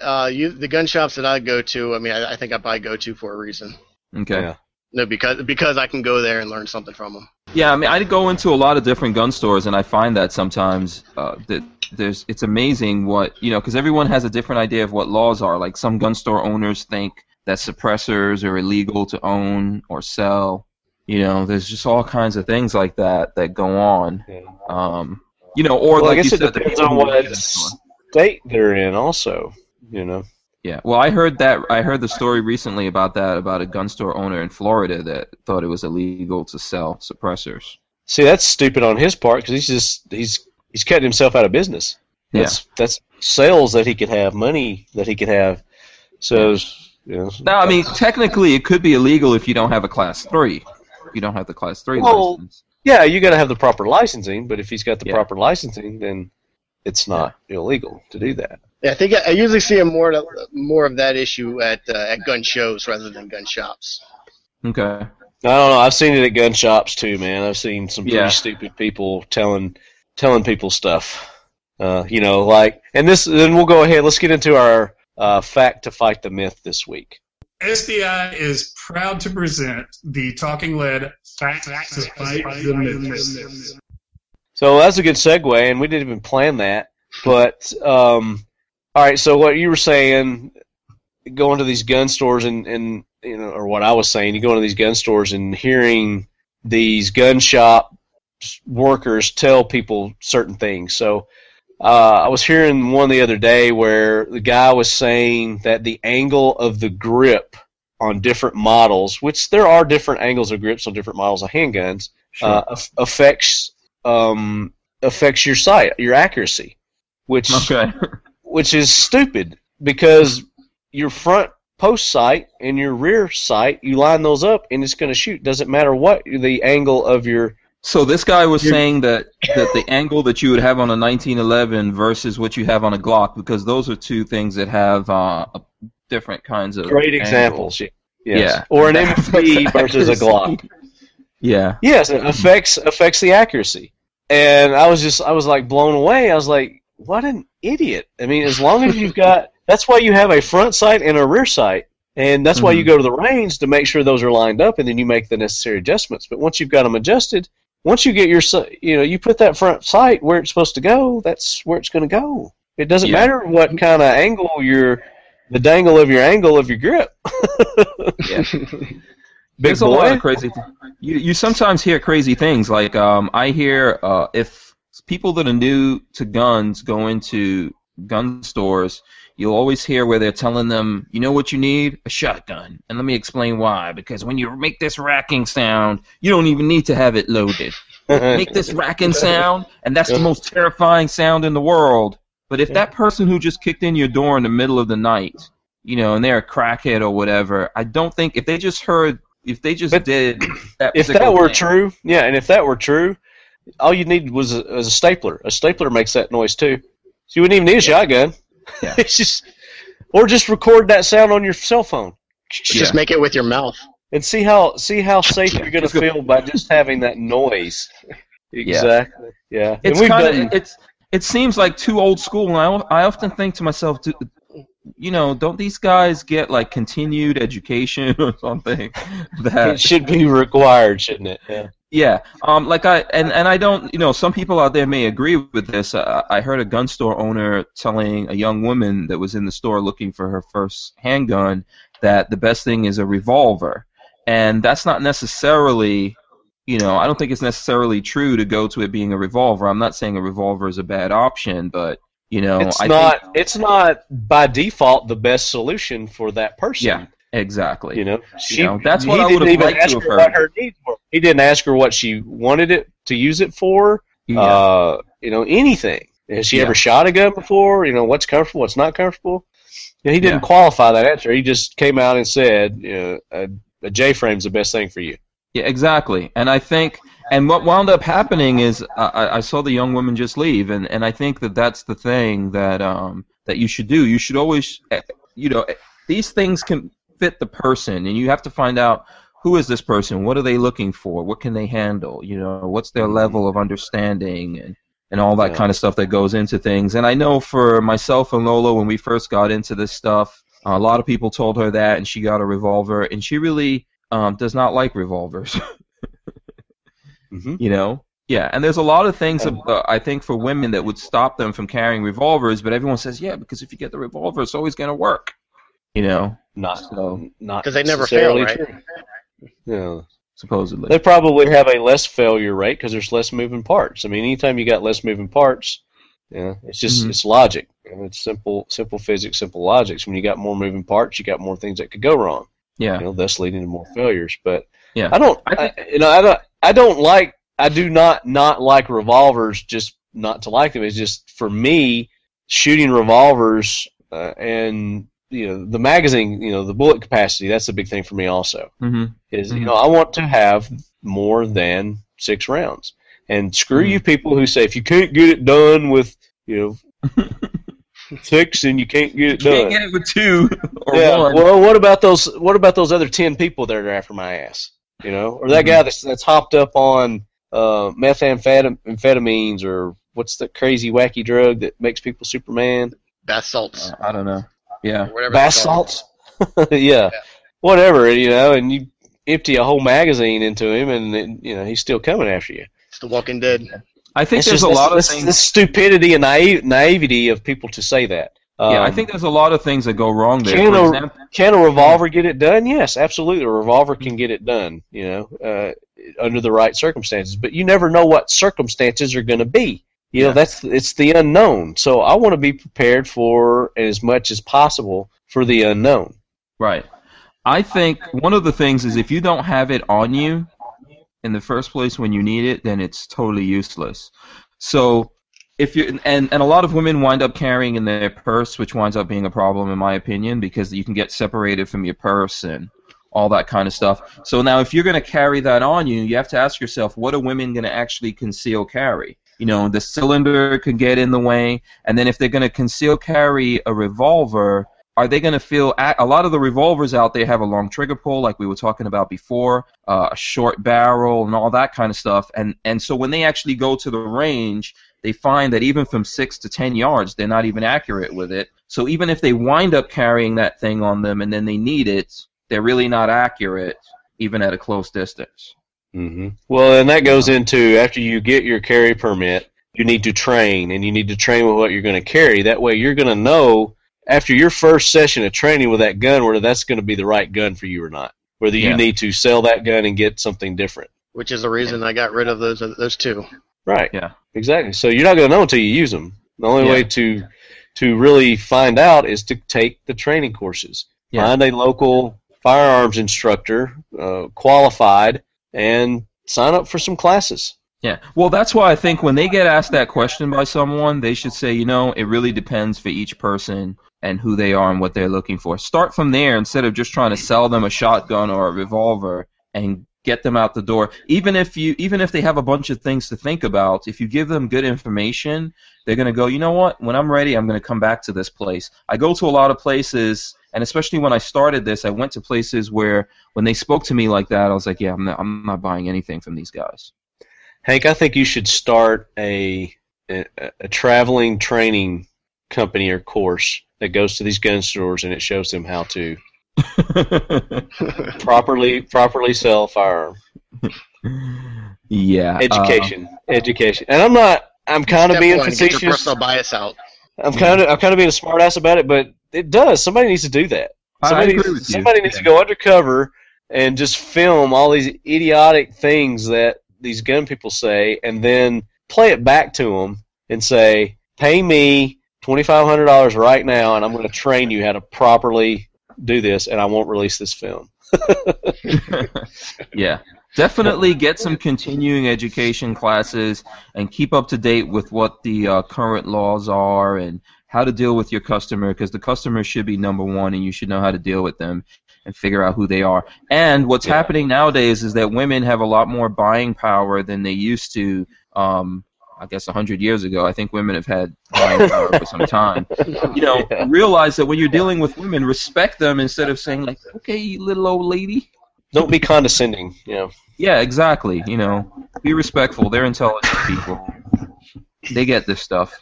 uh, you, the gun shops that I go to, I mean, I, I think I probably go to for a reason. Okay. Yeah. No, because because I can go there and learn something from them. Yeah, I mean, I go into a lot of different gun stores, and I find that sometimes uh, that there's it's amazing what you know, because everyone has a different idea of what laws are. Like some gun store owners think that suppressors are illegal to own or sell. You know, there's just all kinds of things like that that go on. Yeah. Um, You know, or well, like I guess you it said, depends on what state they're in, also. You know. Yeah. Well, I heard that. I heard the story recently about that, about a gun store owner in Florida that thought it was illegal to sell suppressors. See, that's stupid on his part because he's just he's he's cutting himself out of business. That's, yeah. That's sales that he could have, money that he could have. So. You know, no, I mean technically it could be illegal if you don't have a class three. You don't have the class three well, license. Yeah, you got to have the proper licensing, but if he's got the yeah. proper licensing, then it's not yeah. illegal to do that. Yeah, I think I, I usually see a more more of that issue at uh, at gun shows rather than gun shops. Okay. I don't know. I've seen it at gun shops too, man. I've seen some pretty yeah. stupid people telling telling people stuff. Uh, you know, like, and this. Then we'll go ahead. Let's get into our uh, fact to fight the myth this week. S D I is proud to present the Talking Lead Facts to Fight the Myth. So that's a good segue, and we didn't even plan that. But, um, all right, so what you were saying, going to these gun stores and, and, you know, or what I was saying, you go into these gun stores and hearing these gun shop workers tell people certain things. So Uh, I was hearing one the other day where the guy was saying that the angle of the grip on different models, which there are different angles of grips on different models of handguns, sure. uh, affects um, affects your sight, your accuracy, which okay. which is stupid because your front post sight and your rear sight, you line those up and it's going to shoot. Doesn't matter what the angle of your So this guy was saying that, that the angle that you would have on a nineteen eleven versus what you have on a Glock, because those are two things that have uh, different kinds of great angles. Examples. Yeah. Yes. Yeah. Or an M and P versus a Glock. Yeah. Yes, it affects affects the accuracy. And I was just I was like blown away. I was like, what an idiot. I mean, as long as you've got that's why you have a front sight and a rear sight. And that's mm-hmm. why you go to the range to make sure those are lined up, and then you make the necessary adjustments. But once you've got them adjusted, once you get your, you know, you put that front sight where it's supposed to go, that's where it's going to go. It doesn't yeah. matter what kind of angle you're, the dangle of your angle of your grip. yeah. Big There's boy. a lot of crazy. Th- you you sometimes hear crazy things like um I hear uh if people that are new to guns go into gun stores. You'll always hear where they're telling them, you know what you need? A shotgun. And let me explain why. Because when you make this racking sound, you don't even need to have it loaded. Make this racking sound, and that's the most terrifying sound in the world. But if that person who just kicked in your door in the middle of the night, you know, and they're a crackhead or whatever, I don't think, if they just heard, if they just but did that If that were thing, true, yeah, and if that were true, all you needed was a, was a stapler. A stapler makes that noise, too. So you wouldn't even need a shotgun. Yeah. It's just, or just record that sound on your cell phone. Yeah. Just make it with your mouth, and see how see how safe you're gonna feel by just having that noise. Exactly. Yeah. yeah. It's kind of it's it seems like too old school, and I I often think to myself, do, you know, don't these guys get like continued education or something? That it should be required, shouldn't it? Yeah. Yeah, um, like I and, and I don't, you know, some people out there may agree with this. I, I heard a gun store owner telling a young woman that was in the store looking for her first handgun that the best thing is a revolver, and that's not necessarily, you know, I don't think it's necessarily true to go to it being a revolver. I'm not saying a revolver is a bad option, but you know, it's I not. Think, it's not by default the best solution for that person. Yeah. Exactly. You know, she, you know, that's what I would have liked to have heard. Her needs were. He didn't ask her what she wanted it to use it for. Yeah. Uh, you know, anything. Has she yeah. ever shot a gun before? You know, what's comfortable, what's not comfortable. You know, he didn't yeah. qualify that answer. He just came out and said, you know, a, a J-frame's the best thing for you. Yeah, exactly. And I think, and what wound up happening is, I, I saw the young woman just leave, and, and I think that that's the thing that um that you should do. You should always, you know, these things can fit the person, and you have to find out who is this person, what are they looking for, what can they handle, you know, what's their level of understanding, and, and all that yeah. kind of stuff that goes into things. And I know for myself and Lola, when we first got into this stuff, a lot of people told her that, and she got a revolver, and she really um, does not like revolvers. mm-hmm. You know? Yeah, and there's a lot of things, uh, I think, for women that would stop them from carrying revolvers, but everyone says, yeah, because if you get the revolver, it's always going to work. You know, not so, not because they never fail, right? Yeah, supposedly they probably have a less failure rate because there's less moving parts. I mean, anytime you got less moving parts, yeah, it's just mm-hmm. it's logic. I mean, it's simple, simple physics, simple logic. So when you got more moving parts, you got more things that could go wrong. Yeah, you know, thus leading to more failures. But yeah, I don't, I think, I, you know, I don't, I don't like, I do not not like revolvers. Just not to like them. It's just for me, shooting revolvers uh, and. You know, the magazine, you know, the bullet capacity, that's a big thing for me also. Mm-hmm. Is, mm-hmm. you know, I want to have more than six rounds. And screw mm-hmm. you people who say, if you can't get it done with, you know, six, then you can't get it you done. You can't get it with two or yeah. one. Well, what about those What about those other ten people that are after my ass? You know, or that mm-hmm. guy that's, that's hopped up on uh, methamphetamines or what's the crazy, wacky drug that makes people Superman? Bath salts. Uh, I don't know. Yeah, bath salts. yeah. yeah, whatever, you know, and you empty a whole magazine into him, and, and you know he's still coming after you. It's The Walking Dead. I think it's there's just, a lot of things. The stupidity and naive, naivety of people to say that. Um, yeah, I think there's a lot of things that go wrong there. Can, a, can a revolver get it done? Yes, absolutely. A revolver can get it done, you know, uh, under the right circumstances. But you never know what circumstances are going to be. You know, yeah. that's it's the unknown. So I want to be prepared for as much as possible for the unknown. Right. I think one of the things is if you don't have it on you in the first place when you need it, then it's totally useless. So if you and, and a lot of women wind up carrying in their purse, which winds up being a problem in my opinion, because you can get separated from your purse and all that kind of stuff. So now if you're going to carry that on you, you have to ask yourself, what are women going to actually conceal carry? You know, the cylinder could get in the way, and then if they're going to conceal carry a revolver, are they going to feel... A lot of the revolvers out there have a long trigger pull, like we were talking about before, uh, a short barrel and all that kind of stuff. And, and so when they actually go to the range, they find that even from six to ten yards, they're not even accurate with it. So even if they wind up carrying that thing on them and then they need it, they're really not accurate, even at a close distance. Mm-hmm. Well, and that goes into, after you get your carry permit, you need to train, and you need to train with what you're going to carry. That way you're going to know after your first session of training with that gun whether that's going to be the right gun for you or not, whether you yeah. need to sell that gun and get something different. Which is the reason I got rid of those those two. Right. Yeah. Exactly. So you're not going to know until you use them. The only yeah. way to to really find out is to take the training courses. Yeah. Find a local firearms instructor, uh, qualified, and sign up for some classes. Yeah. Well, that's why I think when they get asked that question by someone, they should say, you know, it really depends for each person and who they are and what they're looking for. Start from there instead of just trying to sell them a shotgun or a revolver and get them out the door. Even if you, even if they have a bunch of things to think about, if you give them good information, they're going to go, you know what, when I'm ready, I'm going to come back to this place. I go to a lot of places, and especially when I started this, I went to places where when they spoke to me like that, I was like, yeah, I'm not, I'm not buying anything from these guys. Hank, I think you should start a, a, a traveling training company or course that goes to these gun stores and it shows them how to properly properly sell firearm. Yeah, education, uh, education. And I'm not. I'm kind of being one, facetious. Get your personal bias out. I'm kind of. I'm kind of being a smartass about it, but it does. Somebody needs to do that. Somebody I agree needs, with you. Somebody needs yeah. to go undercover and just film all these idiotic things that these gun people say, and then play it back to them and say, "Pay me twenty-five hundred dollars right now, and I'm going to train you how to properly do this, and I won't release this film." Yeah. Definitely get some continuing education classes and keep up to date with what the uh, current laws are and how to deal with your customer, because the customer should be number one, and you should know how to deal with them and figure out who they are. And what's yeah. happening nowadays is that women have a lot more buying power than they used to. Um, I guess one hundred years ago, I think women have had buying power for some time. You know, yeah. realize that when you're dealing with women, respect them instead of saying, like, okay, you little old lady. Don't be condescending, you know. Yeah, exactly, you know. Be respectful. They're intelligent people. They get this stuff.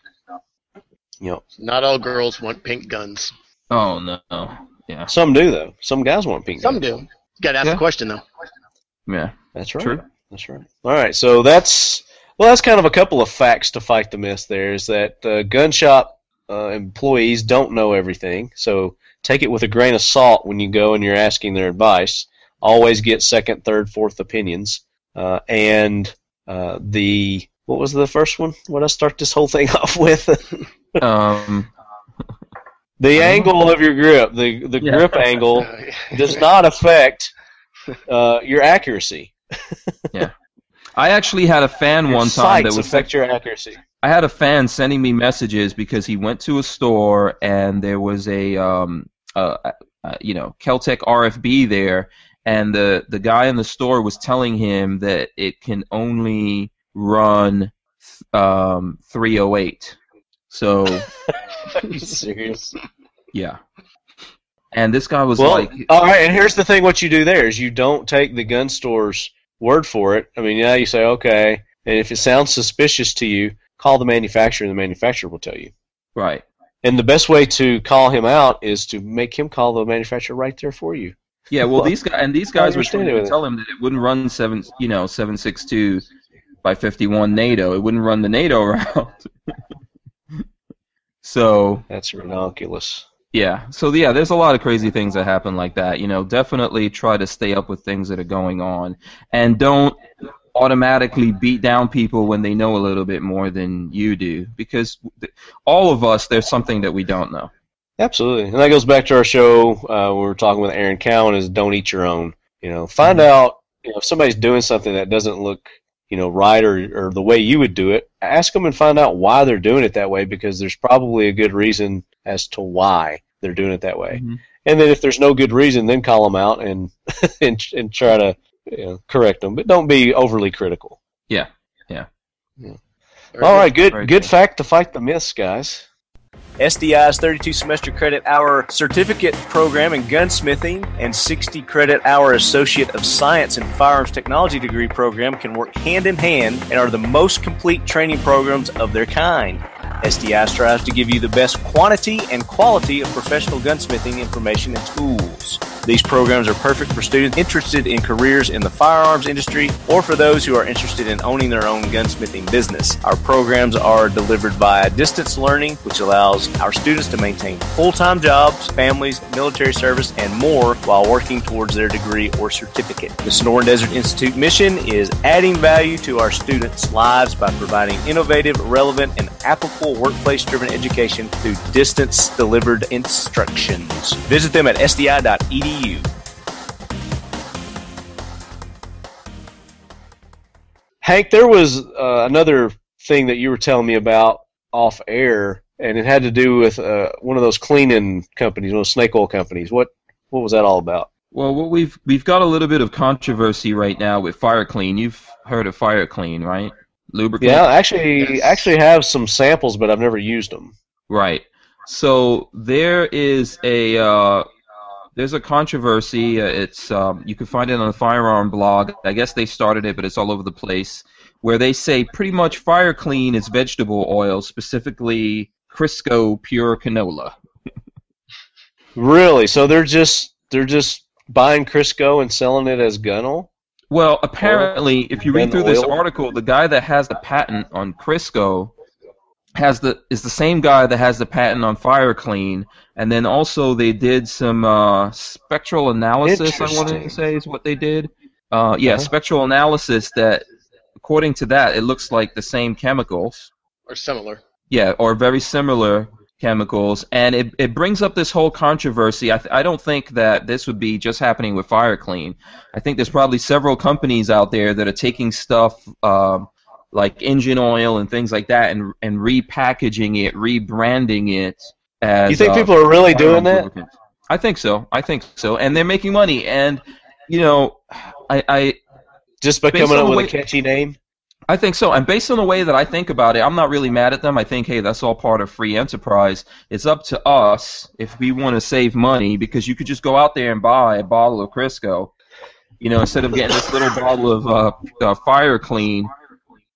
Yep. Not all girls want pink guns. Oh, no. Yeah. Some do, though. Some guys want pink Some guns. Some do. You got to ask yeah. the question, though. Yeah. That's right. True. That's right. All right, so that's... Well, that's kind of a couple of facts to fight the myth there, is that uh, gun shop uh, employees don't know everything, so take it with a grain of salt when you go and you're asking their advice. Always get second, third, fourth opinions. Uh, and uh, the, what was the first one? What did I start this whole thing off with? um, the angle of your grip, the, the yeah. grip angle, does not affect uh, your accuracy. Yeah. I actually had a fan one time that would affect your accuracy. I had a fan sending me messages because he went to a store and there was a, um, a, a you know, Kel-Tec R F B there, and the the guy in the store was telling him that it can only run um, three oh eight. So. Are you serious? Yeah. And this guy was well, like. All right, and here's the thing: what you do there is you don't take the gun store's word for it. I mean, yeah, you say, okay, and if it sounds suspicious to you, call the manufacturer, and the manufacturer will tell you. Right. And the best way to call him out is to make him call the manufacturer right there for you. Yeah, well, these guys, and these guys were trying to tell him that it wouldn't run seven, you know, seven sixty-two by fifty-one NATO. It wouldn't run the NATO route. So that's ridiculous. Yeah. So yeah, there's a lot of crazy things that happen like that. You know, definitely try to stay up with things that are going on, and don't automatically beat down people when they know a little bit more than you do, because all of us, there's something that we don't know. Absolutely, and that goes back to our show uh, we were talking with Aaron Cowan, is don't eat your own. You know, find mm-hmm. out, you know, if somebody's doing something that doesn't look, you know, right or or the way you would do it. Ask them and find out why they're doing it that way, because there's probably a good reason as to why they're doing it that way. Mm-hmm. And then if there's no good reason, then call them out and and, and try to, you know, correct them. But don't be overly critical. Yeah, yeah. yeah. All right, good, good fact to fight the myths, guys. S D I's thirty-two semester credit hour certificate program in gunsmithing and sixty credit hour associate of science and firearms technology degree program can work hand in hand and are the most complete training programs of their kind. S D I strives to give you the best quantity and quality of professional gunsmithing information and tools. These programs are perfect for students interested in careers in the firearms industry or for those who are interested in owning their own gunsmithing business. Our programs are delivered via distance learning, which allows our students to maintain full-time jobs, families, military service, and more while working towards their degree or certificate. The Sonoran Desert Institute mission is adding value to our students' lives by providing innovative, relevant, and applicable workplace-driven education through distance-delivered instructions. Visit them at S D I dot E D U. Hank, there was uh, another thing that you were telling me about off-air, and it had to do with uh, one of those cleaning companies, one of those snake oil companies. What what was that all about? Well, what we've we've got a little bit of controversy right now with FireClean. You've heard of FireClean, right? Lubricant. Yeah, I actually, yes. actually have some samples, but I've never used them. Right. So there is a uh, there's a controversy. Uh, it's um, you can find it on the Firearm Blog. I guess they started it, but it's all over the place. Where they say pretty much FireClean is vegetable oil, specifically Crisco pure canola. Really? So they're just they're just buying Crisco and selling it as gunnel? Well, apparently, if you read through this article, the guy that has the patent on Crisco has the is the same guy that has the patent on FireClean, and then also they did some uh, spectral analysis, I wanted to say is what they did. Uh, yeah, uh-huh. Spectral analysis that, according to that, it looks like the same chemicals. Or similar. Yeah, or very similar chemicals, and it it brings up this whole controversy. I th- I don't think that this would be just happening with FireClean. I think there's probably several companies out there that are taking stuff uh, like engine oil and things like that, and and repackaging it, rebranding it. As, you think uh, people are really doing that? I think so. I think so, and they're making money. And you know, I, I just by coming up with a catchy name. I think so, and based on the way that I think about it, I'm not really mad at them. I think, hey, that's all part of free enterprise. It's up to us if we want to save money, because you could just go out there and buy a bottle of Crisco, you know, instead of getting this little bottle of uh, uh, FireClean,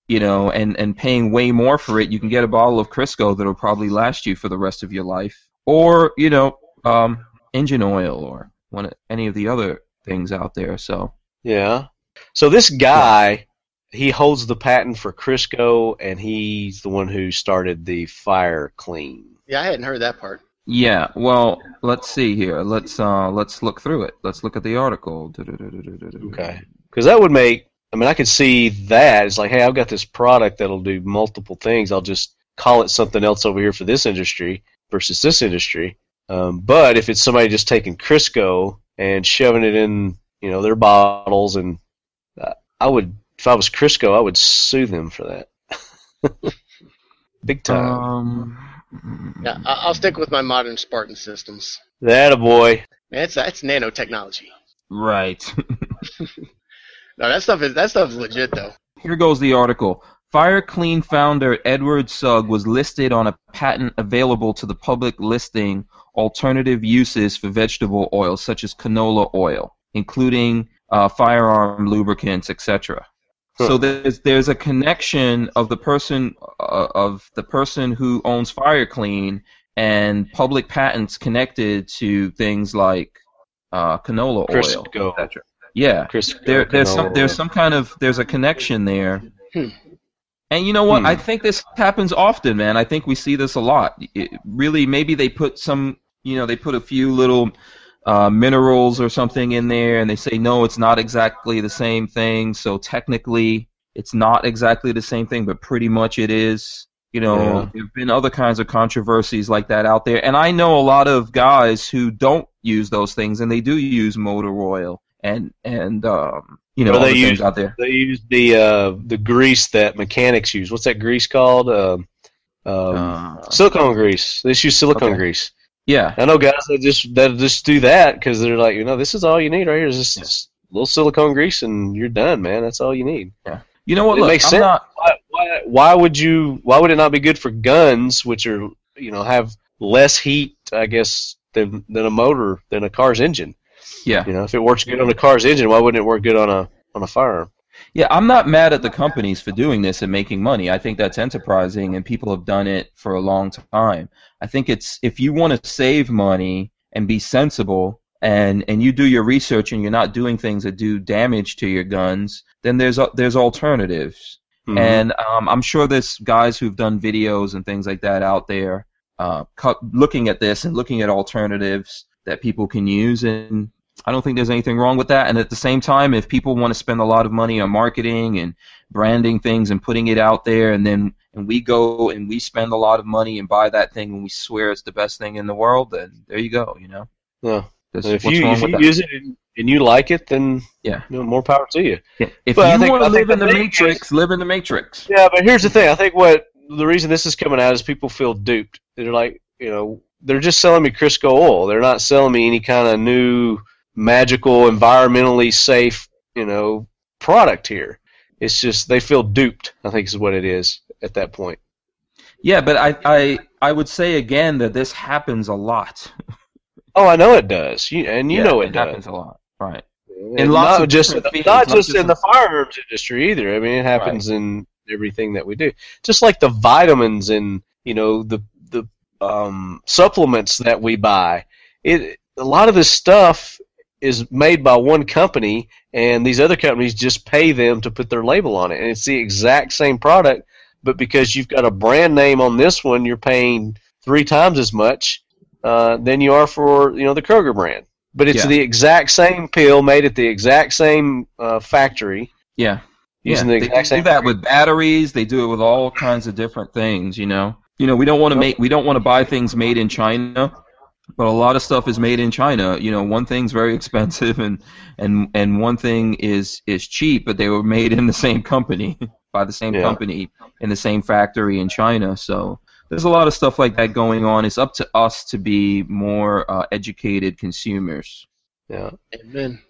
you know, and, and paying way more for it. You can get a bottle of Crisco that'll probably last you for the rest of your life, or you know, um, engine oil or one of, any of the other things out there. So yeah, so this guy. Yeah. He holds the patent for Crisco, and he's the one who started the FireClean. Yeah, I hadn't heard that part. Yeah, well, let's see here. Let's uh, let's look through it. Let's look at the article. Okay, because that would make. I mean, I could see that. It's like, hey, I've got this product that'll do multiple things. I'll just call it something else over here for this industry versus this industry. Um, but if it's somebody just taking Crisco and shoving it in, you know, their bottles, and uh, I would. If I was Crisco, I would sue them for that. Big time. Um, yeah, I'll stick with my modern Spartan systems. That a boy. That's that's nanotechnology. Right. No, that stuff is that stuff's legit though. Here goes the article. FireClean founder Edward Sugg was listed on a patent available to the public listing alternative uses for vegetable oil, such as canola oil, including uh, firearm lubricants, et cetera. So there's there's a connection of the person uh, of the person who owns FireClean and public patents connected to things like uh, canola Crisco. Oil, et cetera. Yeah, Crisco, there, there's canola. some there's some kind of there's a connection there. Hmm. And you know what? Hmm. I think this happens often, man. I think we see this a lot. It, really, maybe they put some you know they put a few little. Uh, minerals or something in there, and they say, no, it's not exactly the same thing, so technically it's not exactly the same thing, but pretty much it is. You know, yeah. There have been other kinds of controversies like that out there, and I know a lot of guys who don't use those things, and they do use motor oil, and, and um, you know, well, they use, things out there. They use the, uh, the grease that mechanics use. What's that grease called? Uh, um, uh, silicone grease. They use silicone okay. grease. Yeah, I know guys that just that just do that because they're like, you know, this is all you need right here is just yeah. little silicone grease and you're done, man. That's all you need. Yeah, you know what? It look, makes I'm sense. Not... Why, why, why would you? Why would it not be good for guns, which are you know have less heat, I guess, than than a motor, than a car's engine. Yeah. You know, if it works good on a car's engine, why wouldn't it work good on a on a firearm? Yeah, I'm not mad at the companies for doing this and making money. I think that's enterprising, and people have done it for a long time. I think it's, if you want to save money and be sensible, and and you do your research and you're not doing things that do damage to your guns, then there's there's alternatives. Mm-hmm. And um, I'm sure there's guys who've done videos and things like that out there uh, looking at this and looking at alternatives that people can use, and I don't think there's anything wrong with that. And at the same time, if people want to spend a lot of money on marketing and branding things and putting it out there, and then and we go and we spend a lot of money and buy that thing and we swear it's the best thing in the world, then there you go, you know? Yeah. That's, if you, if you use it and, and you like it, then yeah, you know, more power to you. Yeah. If but you want to live in the matrix, is, live in the matrix. Yeah, but here's the thing. I think what the reason this is coming out is people feel duped. They're like, you know, they're just selling me Crisco oil. They're not selling me any kind of new magical, environmentally safe, you know, product here. It's just they feel duped, I think is what it is at that point. Yeah, but I I, I would say again that this happens a lot. Oh, I know it does, you, and you yeah, know it, it does. It happens a lot, right? And, and lots not, of just, not just not just in the firearms industry either. I mean, it happens right. in everything that we do. Just like the vitamins and you know the the um, supplements that we buy, it a lot of this stuff is made by one company, and these other companies just pay them to put their label on it. And it's the exact same product, but because you've got a brand name on this one, you're paying three times as much uh, than you are for you know the Kroger brand. But it's yeah. the exact same pill made at the exact same uh, factory. Yeah, using yeah. the exact same. They do that with batteries. They do it with all kinds of different things. You know, you know, we don't want to make, we don't want to buy things made in China. But a lot of stuff is made in China. You know, one thing's very expensive, and and, and one thing is, is cheap. But they were made in the same company by the same yeah. company in the same factory in China. So there's a lot of stuff like that going on. It's up to us to be more uh, educated consumers. Yeah. Amen.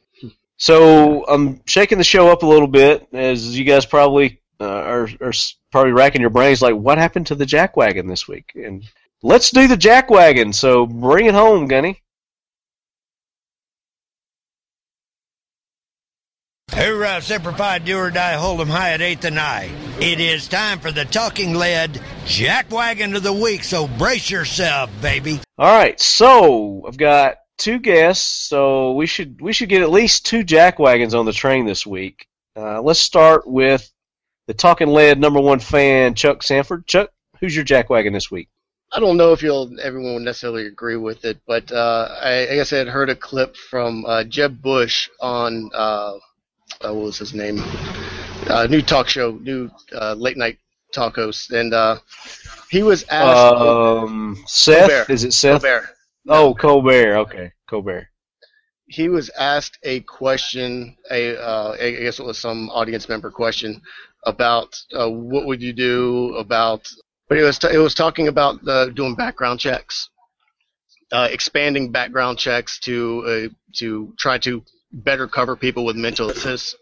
So I'm shaking the show up a little bit, as you guys probably uh, are are probably racking your brains, like what happened to the jack wagon this week? And let's do the jack wagon, so bring it home, Gunny. Hoorah, Semper Fi, do or die, hold 'em high at eighth and I. It is time for the talking lead jack wagon of the week, so brace yourself, baby. All right, so I've got two guests, so we should we should get at least two jack wagons on the train this week. Uh, let's start with the talking lead number one fan, Chuck Sanford. Chuck, who's your jack wagon this week? I don't know if you'll everyone will necessarily agree with it, but uh, I, I guess I had heard a clip from uh, Jeb Bush on uh, uh, what was his name, uh, new talk show, new uh, late night talk host, and uh, he was asked. Um, Colbert. Seth, Colbert. Is it Seth? Colbert. No. Oh, Colbert. Okay, Colbert. He was asked a question, a uh, I guess it was some audience member question about uh, what would you do about. But it was t- it was talking about uh, doing background checks, uh, expanding background checks to uh, to try to better cover people with mental illness.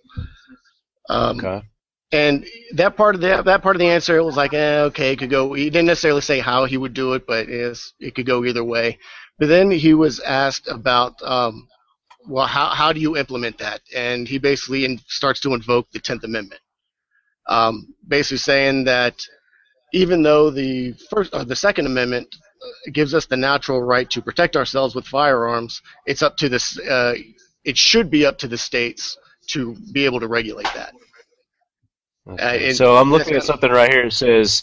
Um, okay. And that part of the that part of the answer it was like, eh, okay, it could go. He didn't necessarily say how he would do it, but it's, it could go either way. But then he was asked about, um, well, how how do you implement that? And he basically in, starts to invoke the Tenth Amendment, um, basically saying that. Even though the first, uh, the Second Amendment gives us the natural right to protect ourselves with firearms, it's up to this. Uh, it should be up to the states to be able to regulate that. Okay. Uh, so I'm looking at something right here. It says,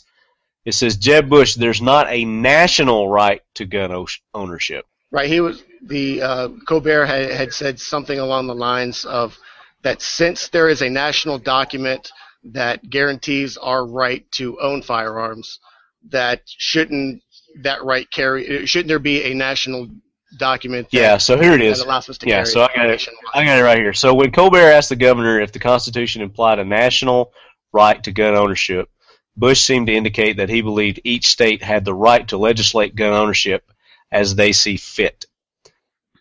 it says Jeb Bush. There's not a national right to gun o- ownership. Right. He was the uh, Colbert had, had said something along the lines of that since there is a national document that guarantees our right to own firearms, that shouldn't that right carry shouldn't there be a national document that, yeah so here it is allows us to yeah carry so I got it I got it right here. So when Colbert asked the governor if the Constitution implied a national right to gun ownership, Bush seemed to indicate that he believed each state had the right to legislate gun ownership as they see fit.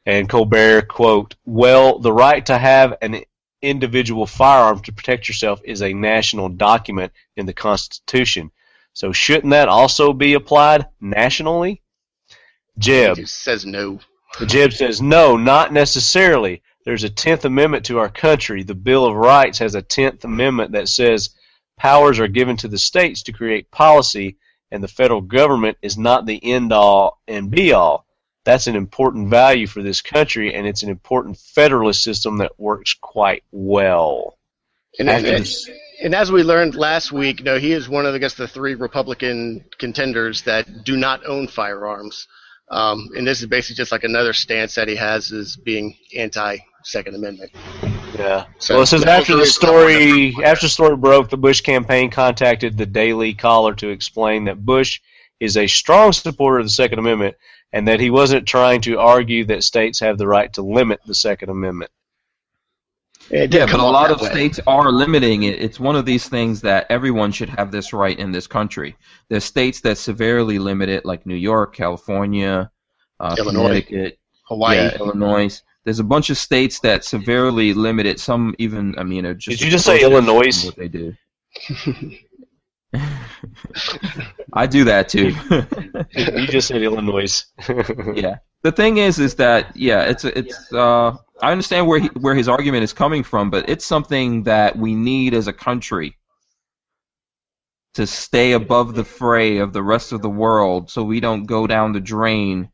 And Colbert, quote, well, the right to have an individual firearm to protect yourself is a national document in the Constitution. So shouldn't that also be applied nationally? Jeb. He just says no. Jeb says, no, not necessarily. There's a tenth Amendment to our country. The Bill of Rights has a tenth Amendment that says powers are given to the states to create policy, and the federal government is not the end-all and be-all. That's an important value for this country, and it's an important federalist system that works quite well. And, and, and, and as we learned last week, no, he is one of, I guess, the three Republican contenders that do not own firearms. Um, and this is basically just like another stance that he has as being anti-Second Amendment. Yeah. So this is after the story after the story broke, the Bush campaign contacted the Daily Caller to explain that Bush is a strong supporter of the Second Amendment and that he wasn't trying to argue that states have the right to limit the Second Amendment. Yeah, but a lot of states are limiting it. It's one of these things that everyone should have this right in this country. There's states that severely limit it, like New York, California, uh, Connecticut, Hawaii, yeah, Illinois. There's a bunch of states that severely limit it. Some even, I mean, are just. Did you just say Illinois? What they do. I do that too. You just said Illinois. Yeah. The thing is, is that yeah, it's it's. Uh, I understand where he, where his argument is coming from, but it's something that we need as a country to stay above the fray of the rest of the world, so we don't go down the drain.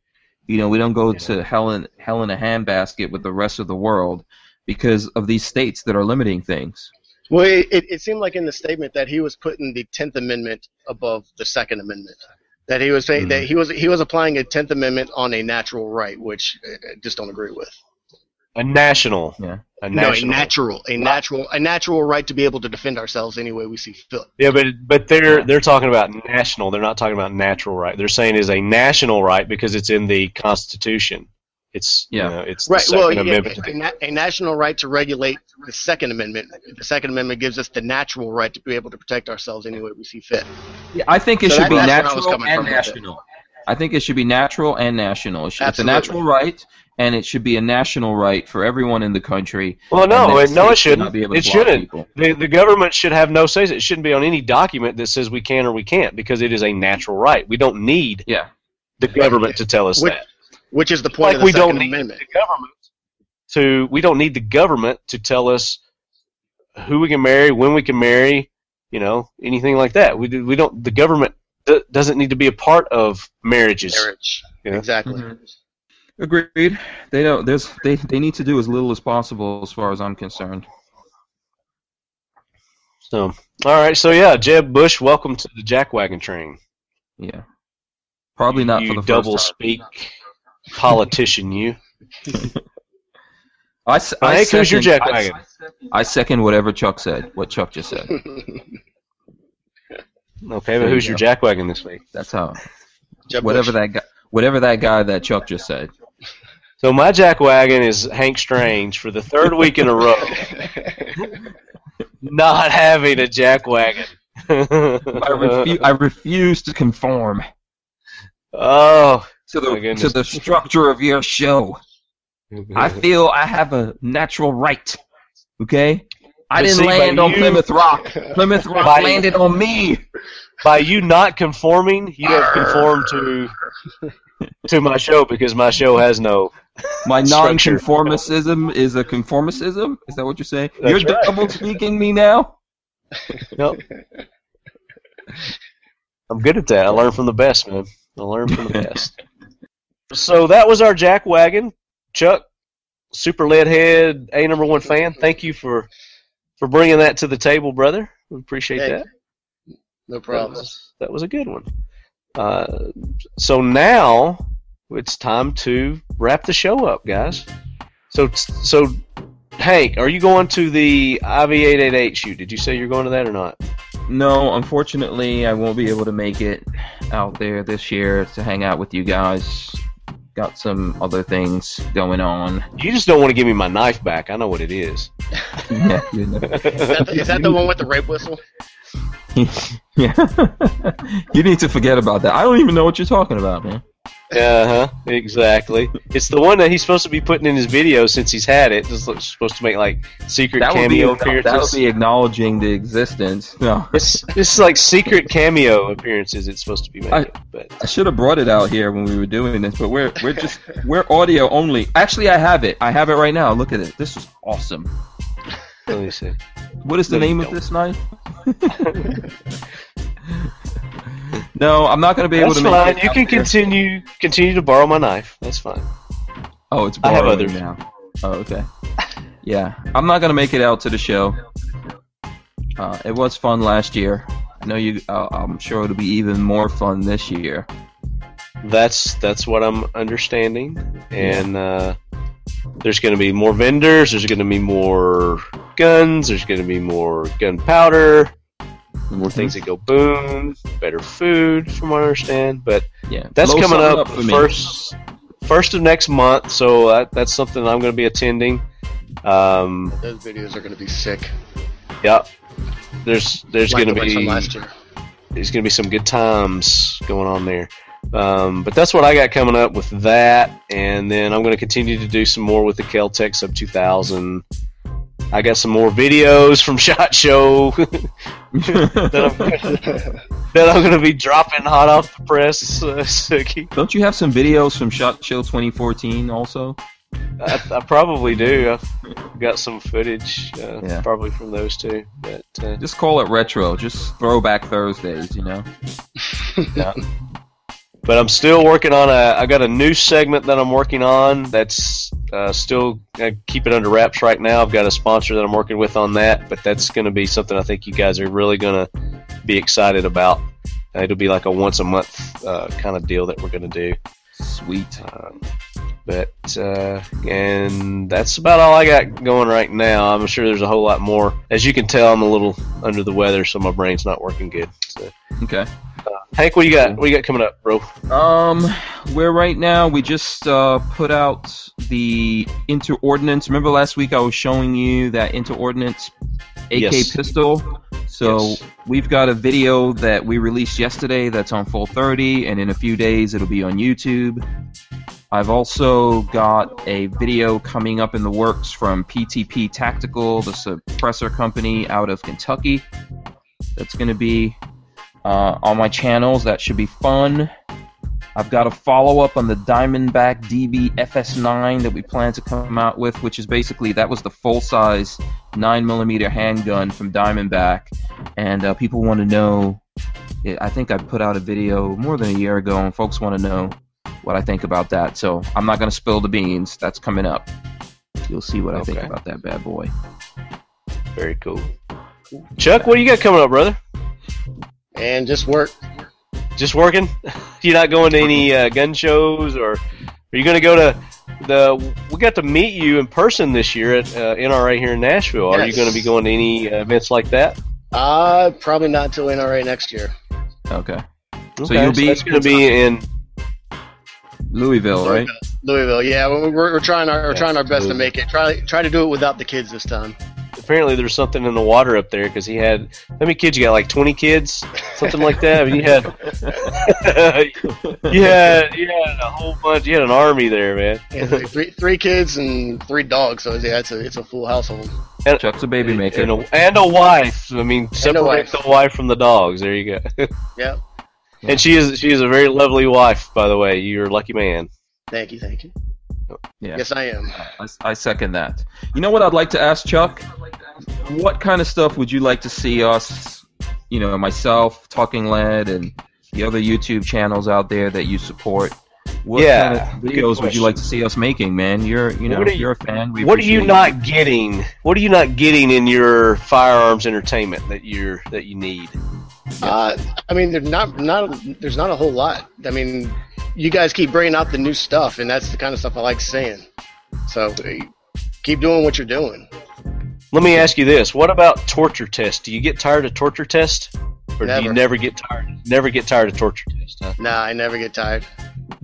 You know, we don't go to hell in hell in a handbasket with the rest of the world because of these states that are limiting things. Well, it, it seemed like in the statement that he was putting the Tenth Amendment above the Second Amendment. That he was saying mm. that he was he was applying a Tenth Amendment on a natural right, which I just don't agree with. A national, yeah. a national, no, a natural, a natural, a natural right to be able to defend ourselves any way we see fit. Yeah, but but they're they're talking about national. They're not talking about natural right. They're saying is a national right because it's in the Constitution. It's yeah, you know, it's right. The Second well, Amendment. Yeah, a, na a national right to regulate the Second Amendment. The Second Amendment gives us the natural right to be able to protect ourselves any way we see fit. Yeah, I think it so should be natural and national. I think it should be natural and national. It's Absolutely. a natural right, and it should be a national right for everyone in the country. Well, no, and no, it shouldn't. It shouldn't. The, the government should have no say. It shouldn't be on any document that says we can or we can't because it is a natural right. We don't need yeah. the government to tell us which, that. Which is the point like of the we Second don't Amendment. Need the government to, we don't need the government to tell us who we can marry, when we can marry, you know, anything like that. We, we don't. The government doesn't need to be a part of marriages. Marriage, you know? Exactly. Mm-hmm. Agreed. They don't. There's. They. They need to do as little as possible, as far as I'm concerned. So, all right. So yeah, Jeb Bush, welcome to the jackwagon train. Yeah. Probably not you, for the double first time. Speak politician. You. I. I Hank, second, who's your jackwagon? I, I second whatever Chuck said. What Chuck just said. Okay, but who's your jackwagon this week? That's how. Jeb whatever Bush. that guy, whatever that guy that Chuck just said. So my jackwagon is Hank Strange for the third week in a row. Not having a jackwagon. I, refu I refuse to conform. Oh, to the to the structure of your show. I feel I have a natural right. Okay. I didn't see, land on you, Plymouth Rock. Plymouth Rock landed on me. By you not conforming, you have conformed to to my show because my show has no My non-conformism is a conformism? Is that what you're saying? That's you're right. double-speaking me now? Nope. I'm good at that. I learn from the best, man. I learn from the best. So that was our jackwagon. Chuck, super leadhead, A number one fan, thank you for... for bringing that to the table, brother. We appreciate hey, that. No problem. That was, that was a good one. Uh, so now it's time to wrap the show up, guys. So, so Hank, are you going to the I V eight eighty-eight shoot? Did you say you're going to that or not? No, unfortunately, I won't be able to make it out there this year to hang out with you guys. Got some other things going on. You just don't want to give me my knife back. I know what it is. Yeah, you know. Is that the, is that the one with the rape whistle? Yeah. You need to forget about that. I don't even know what you're talking about, man. Uh-huh, exactly. It's the one that he's supposed to be putting in his video since he's had it. It's supposed to make, like, secret that cameo appearances. That would be acknowledging the existence. No. It's, it's like secret cameo appearances it's supposed to be making. I, but. I should have brought it out here when we were doing this, but we're we're just we're audio only. Actually, I have it. I have it right now. Look at it. This is awesome. Let me see. What is the no, name of this knife? No, I'm not going to be able to make it. That's fine. You can continue continue to borrow my knife. That's fine. Oh, it's borrowing. I have others now. Oh, okay. Yeah, I'm not going to make it out to the show. Uh, it was fun last year. I know you. Uh, I'm sure it'll be even more fun this year. That's that's what I'm understanding, and uh, there's going to be more vendors. There's going to be more guns. There's going to be more gunpowder. More things that go boom, better food, from what I understand. But yeah, that's coming up, up first, first of next month. So uh, that's something I'm going to be attending. Um, Those videos are going to be sick. Yep. There's there's like going to be there's going to be some good times going on there. Um, but that's what I got coming up with that, and then I'm going to continue to do some more with the Kel-Tec Sub two thousand. I got some more videos from SHOT Show that I'm going to be dropping hot off the press. Uh, so keep... Don't you have some videos from SHOT Show twenty fourteen also? I, I probably do. I've got some footage uh, yeah. probably from those two. But, uh... just call it retro. Just throwback Thursdays, you know? Yeah. But I'm still working on a. I got a new segment that I'm working on. That's uh, still I keep it under wraps right now. I've got a sponsor that I'm working with on that. But that's going to be something I think you guys are really going to be excited about. Uh, it'll be like a once a month uh, kind of deal that we're going to do. Sweet. Um, but uh, and that's about all I got going right now. I'm sure there's a whole lot more. As you can tell, I'm a little under the weather, so my brain's not working good. So. Okay. Uh, Hank, what you got? What you got coming up, bro? Um, we're right now. We just uh, put out the Inter Ordinance. Remember last week I was showing you that Inter Ordinance A K yes. pistol. So yes. we've got a video that we released yesterday that's on Full Thirty, and in a few days it'll be on YouTube. I've also got a video coming up in the works from P T P Tactical, the suppressor company out of Kentucky. That's going to be. Uh, on my channels. That should be fun. I've got a follow-up on the Diamondback D B F S nine that we plan to come out with, which is basically, that was the full-size nine millimeter handgun from Diamondback, and uh, people want to know, I think I put out a video more than a year ago, and folks want to know what I think about that, so I'm not going to spill the beans. That's coming up. You'll see what okay. I think about that bad boy. Very cool. Chuck, what do you got coming up, brother? And just work. Just working? You're not going to any uh, gun shows, or are you going to go to the? We got to meet you in person this year at uh, N R A here in Nashville. Yes. Are you going to be going to any uh, events like that? Uh, probably not until N R A next year. Okay. okay. So you'll be. So that's going to be in Louisville, Louisville, right? Louisville. Yeah, we're, we're trying our we're trying our best to make it. Try try to do it without the kids this time. Apparently there's something in the water up there because he had how many kids you got? Like twenty kids, something like that. I mean, you had you had you had a whole bunch. You had an army there, man. Yeah, like three three kids and three dogs. So yeah, it's a it's a full household. And, Chuck's a baby maker and a, and a wife. I mean, separate wife. the wife from the dogs. There you go. Yeah. And she is she is a very lovely wife, by the way. You're a lucky man. Thank you, thank you. Yeah. Yes, I am. I, I second that. You know what I'd like to ask, Chuck? What kind of stuff would you like to see us, you know, myself, Talking Lead, and the other YouTube channels out there that you support? What yeah, kind of videos would you like to see us making, man? You're, you know, you, you're a fan. We what are you not it. getting? What are you not getting in your firearms entertainment that you're that you need? Uh, I mean, there's not not there's not a whole lot. I mean, you guys keep bringing out the new stuff, and that's the kind of stuff I like seeing. So keep doing what you're doing. Let me ask you this: what about torture test? Do you get tired of torture test, or never. do you never get tired? Never get tired of torture test? Huh? Nah, I never get tired.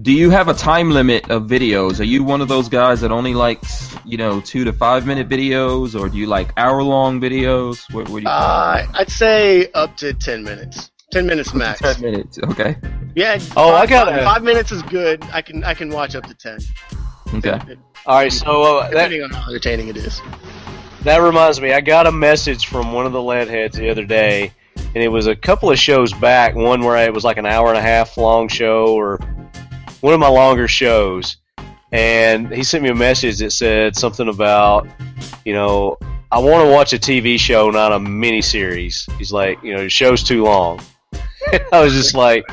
Do you have a time limit of videos? Are you one of those guys that only likes, you know, two to five minute videos, or do you like hour long videos? What, what do you? Uh, I'd say up to ten minutes. Ten minutes max. Ten minutes, okay. Yeah. Oh, five, I got it. Five minutes is good. I can I can watch up to ten. Okay. It, it, All right. So uh, depending that, on how entertaining it is. That reminds me, I got a message from one of the lead heads the other day, and it was a couple of shows back. One where it was like an hour and a half long show, or one of my longer shows, and he sent me a message that said something about, you know, I want to watch a T V show, not a miniseries. He's like, you know, the show's too long. I was just like,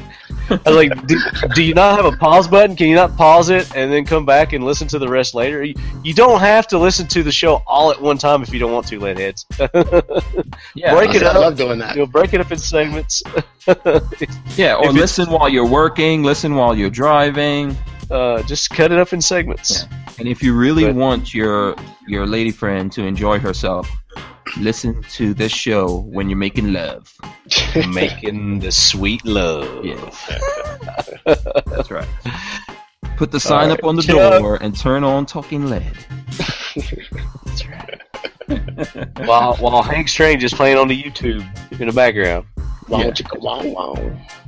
I was like, do, do you not have a pause button? Can you not pause it and then come back and listen to the rest later? You, you don't have to listen to the show all at one time if you don't want to, leadheads. Yeah, break I, it I up. Love doing that. You'll break it up in segments. Yeah, or if listen while you're working, listen while you're driving. Uh, just cut it up in segments. Yeah. And if you really but, want your your lady friend to enjoy herself, listen to this show when you're making love. Making the sweet love. Yeah. That's right. Put the sign right up on the Chuck. door and turn on Talking Lead. That's right. While while Hank Strange is playing on the YouTube in the background. Yeah.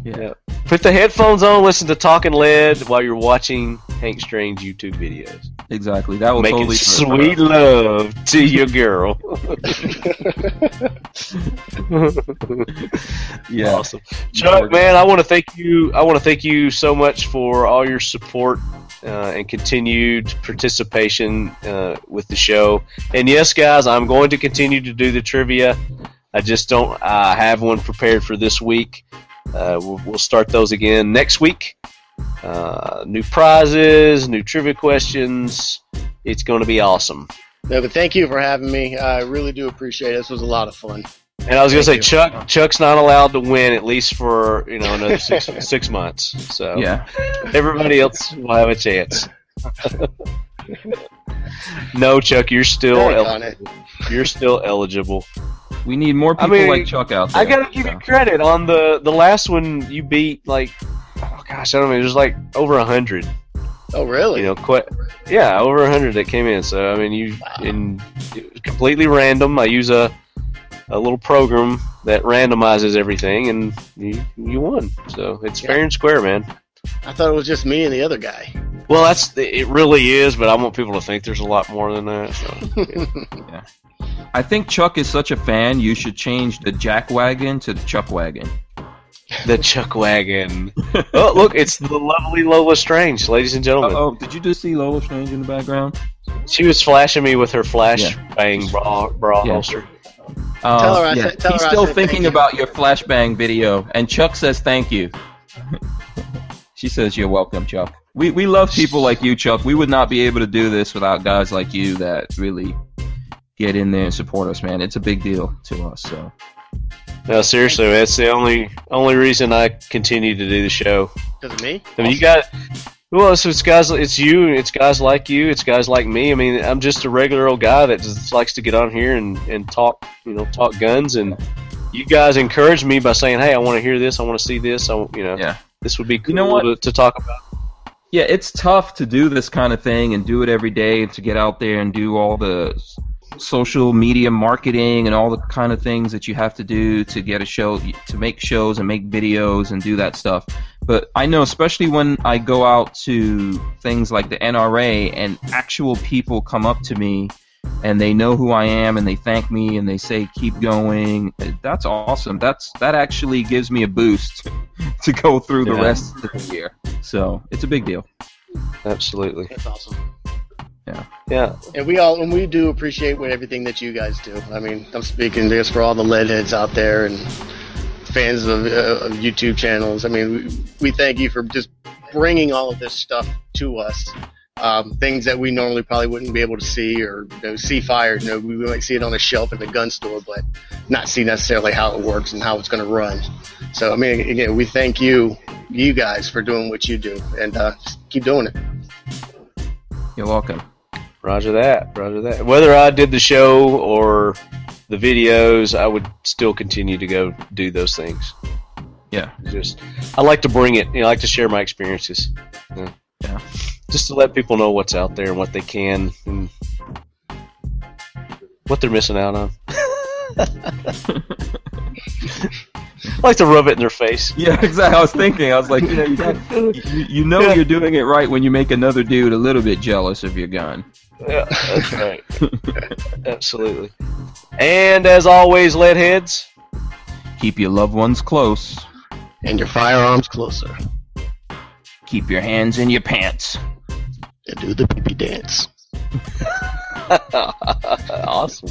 Yeah. Put the headphones on, listen to Talking Lead while you're watching Hank Strange YouTube videos. Exactly. That will Making totally sweet love to your girl. Yeah. Awesome. Chuck, man, I want to thank you. I want to thank you so much for all your support uh, and continued participation uh, with the show. And yes, guys, I'm going to continue to do the trivia. I just don't uh, have one prepared for this week. Uh, we'll, we'll start those again next week. Uh, new prizes, new trivia questions. It's going to be awesome. No, but thank you for having me. I really do appreciate it. This was a lot of fun. And I was going to say, you. Chuck, Chuck's not allowed to win at least for you know another six six months. So yeah. Everybody else will have a chance. No, Chuck, you're still eligible. You're still eligible. We need more people I mean, like Chuck out there. I gotta give so. you credit on the the last one you beat. Like, oh gosh, I don't know. It was like over a hundred. Oh really? You know, quite, yeah, over a hundred that came in. So I mean, you wow. in it was completely random. I use a a little program that randomizes everything, and you you won. So it's yeah. fair and square, man. I thought it was just me and the other guy. Well, that's the, it really is, but I want people to think there's a lot more than that. So, yeah. Yeah. I think Chuck is such a fan, you should change the Jack Wagon to the Chuck Wagon. The Chuck Wagon. Oh, look, it's the lovely Lola Strange, ladies and gentlemen. Uh, oh, did you just see Lola Strange in the background? She was flashing me with her flash yeah. bang bra, bra yeah. holster. Uh, tell her I yeah. said, tell He's her still I said thinking about your flashbang video, and Chuck says thank you. She says, "You're welcome, Chuck. We we love people like you, Chuck. We would not be able to do this without guys like you that really get in there and support us, man. It's a big deal to us." So, no, seriously, man, it's the only only reason I continue to do the show. Because of me? I mean, you got well, it's, it's guys, it's you, it's guys like you, it's guys like me. I mean, I'm just a regular old guy that just likes to get on here and and talk, you know, talk guns, and you guys encourage me by saying, "Hey, I want to hear this, I want to see this, I you know." Yeah. This would be cool you know what? To, to talk about. Yeah, it's tough to do this kind of thing and do it every day, to get out there and do all the social media marketing and all the kind of things that you have to do to get a show, to make shows and make videos and do that stuff. But I know, especially when I go out to things like the N R A and actual people come up to me and they know who I am and they thank me and they say keep going. That's awesome. That's that actually gives me a boost to go through the yeah. rest of the year. So it's a big deal. Absolutely. That's awesome. Yeah. Yeah. And we all and we do appreciate what everything that you guys do. I mean, I'm speaking just for all the leadheads out there and fans of, uh, of YouTube channels. I mean, we, we thank you for just bringing all of this stuff to us. Um, things that we normally probably wouldn't be able to see or you know, see fired. You know, we might see it on a shelf at the gun store, but not see necessarily how it works and how it's going to run. So, I mean, again, we thank you, you guys, for doing what you do, and uh, just keep doing it. You're welcome. Roger that. Roger that. Whether I did the show or the videos, I would still continue to go do those things. Yeah. Just, I like to bring it. You know, I like to share my experiences. Yeah. Yeah. Just to let people know what's out there and what they can and what they're missing out on. I like to rub it in their face. Yeah, exactly. I was thinking. I was like, you know, you, got, you, you know yeah. you're doing it right when you make another dude a little bit jealous of your gun. Yeah, that's right. Absolutely. And as always, lead heads, keep your loved ones close. And your firearms closer. Keep your hands in your pants. And do the pee-pee dance. Awesome.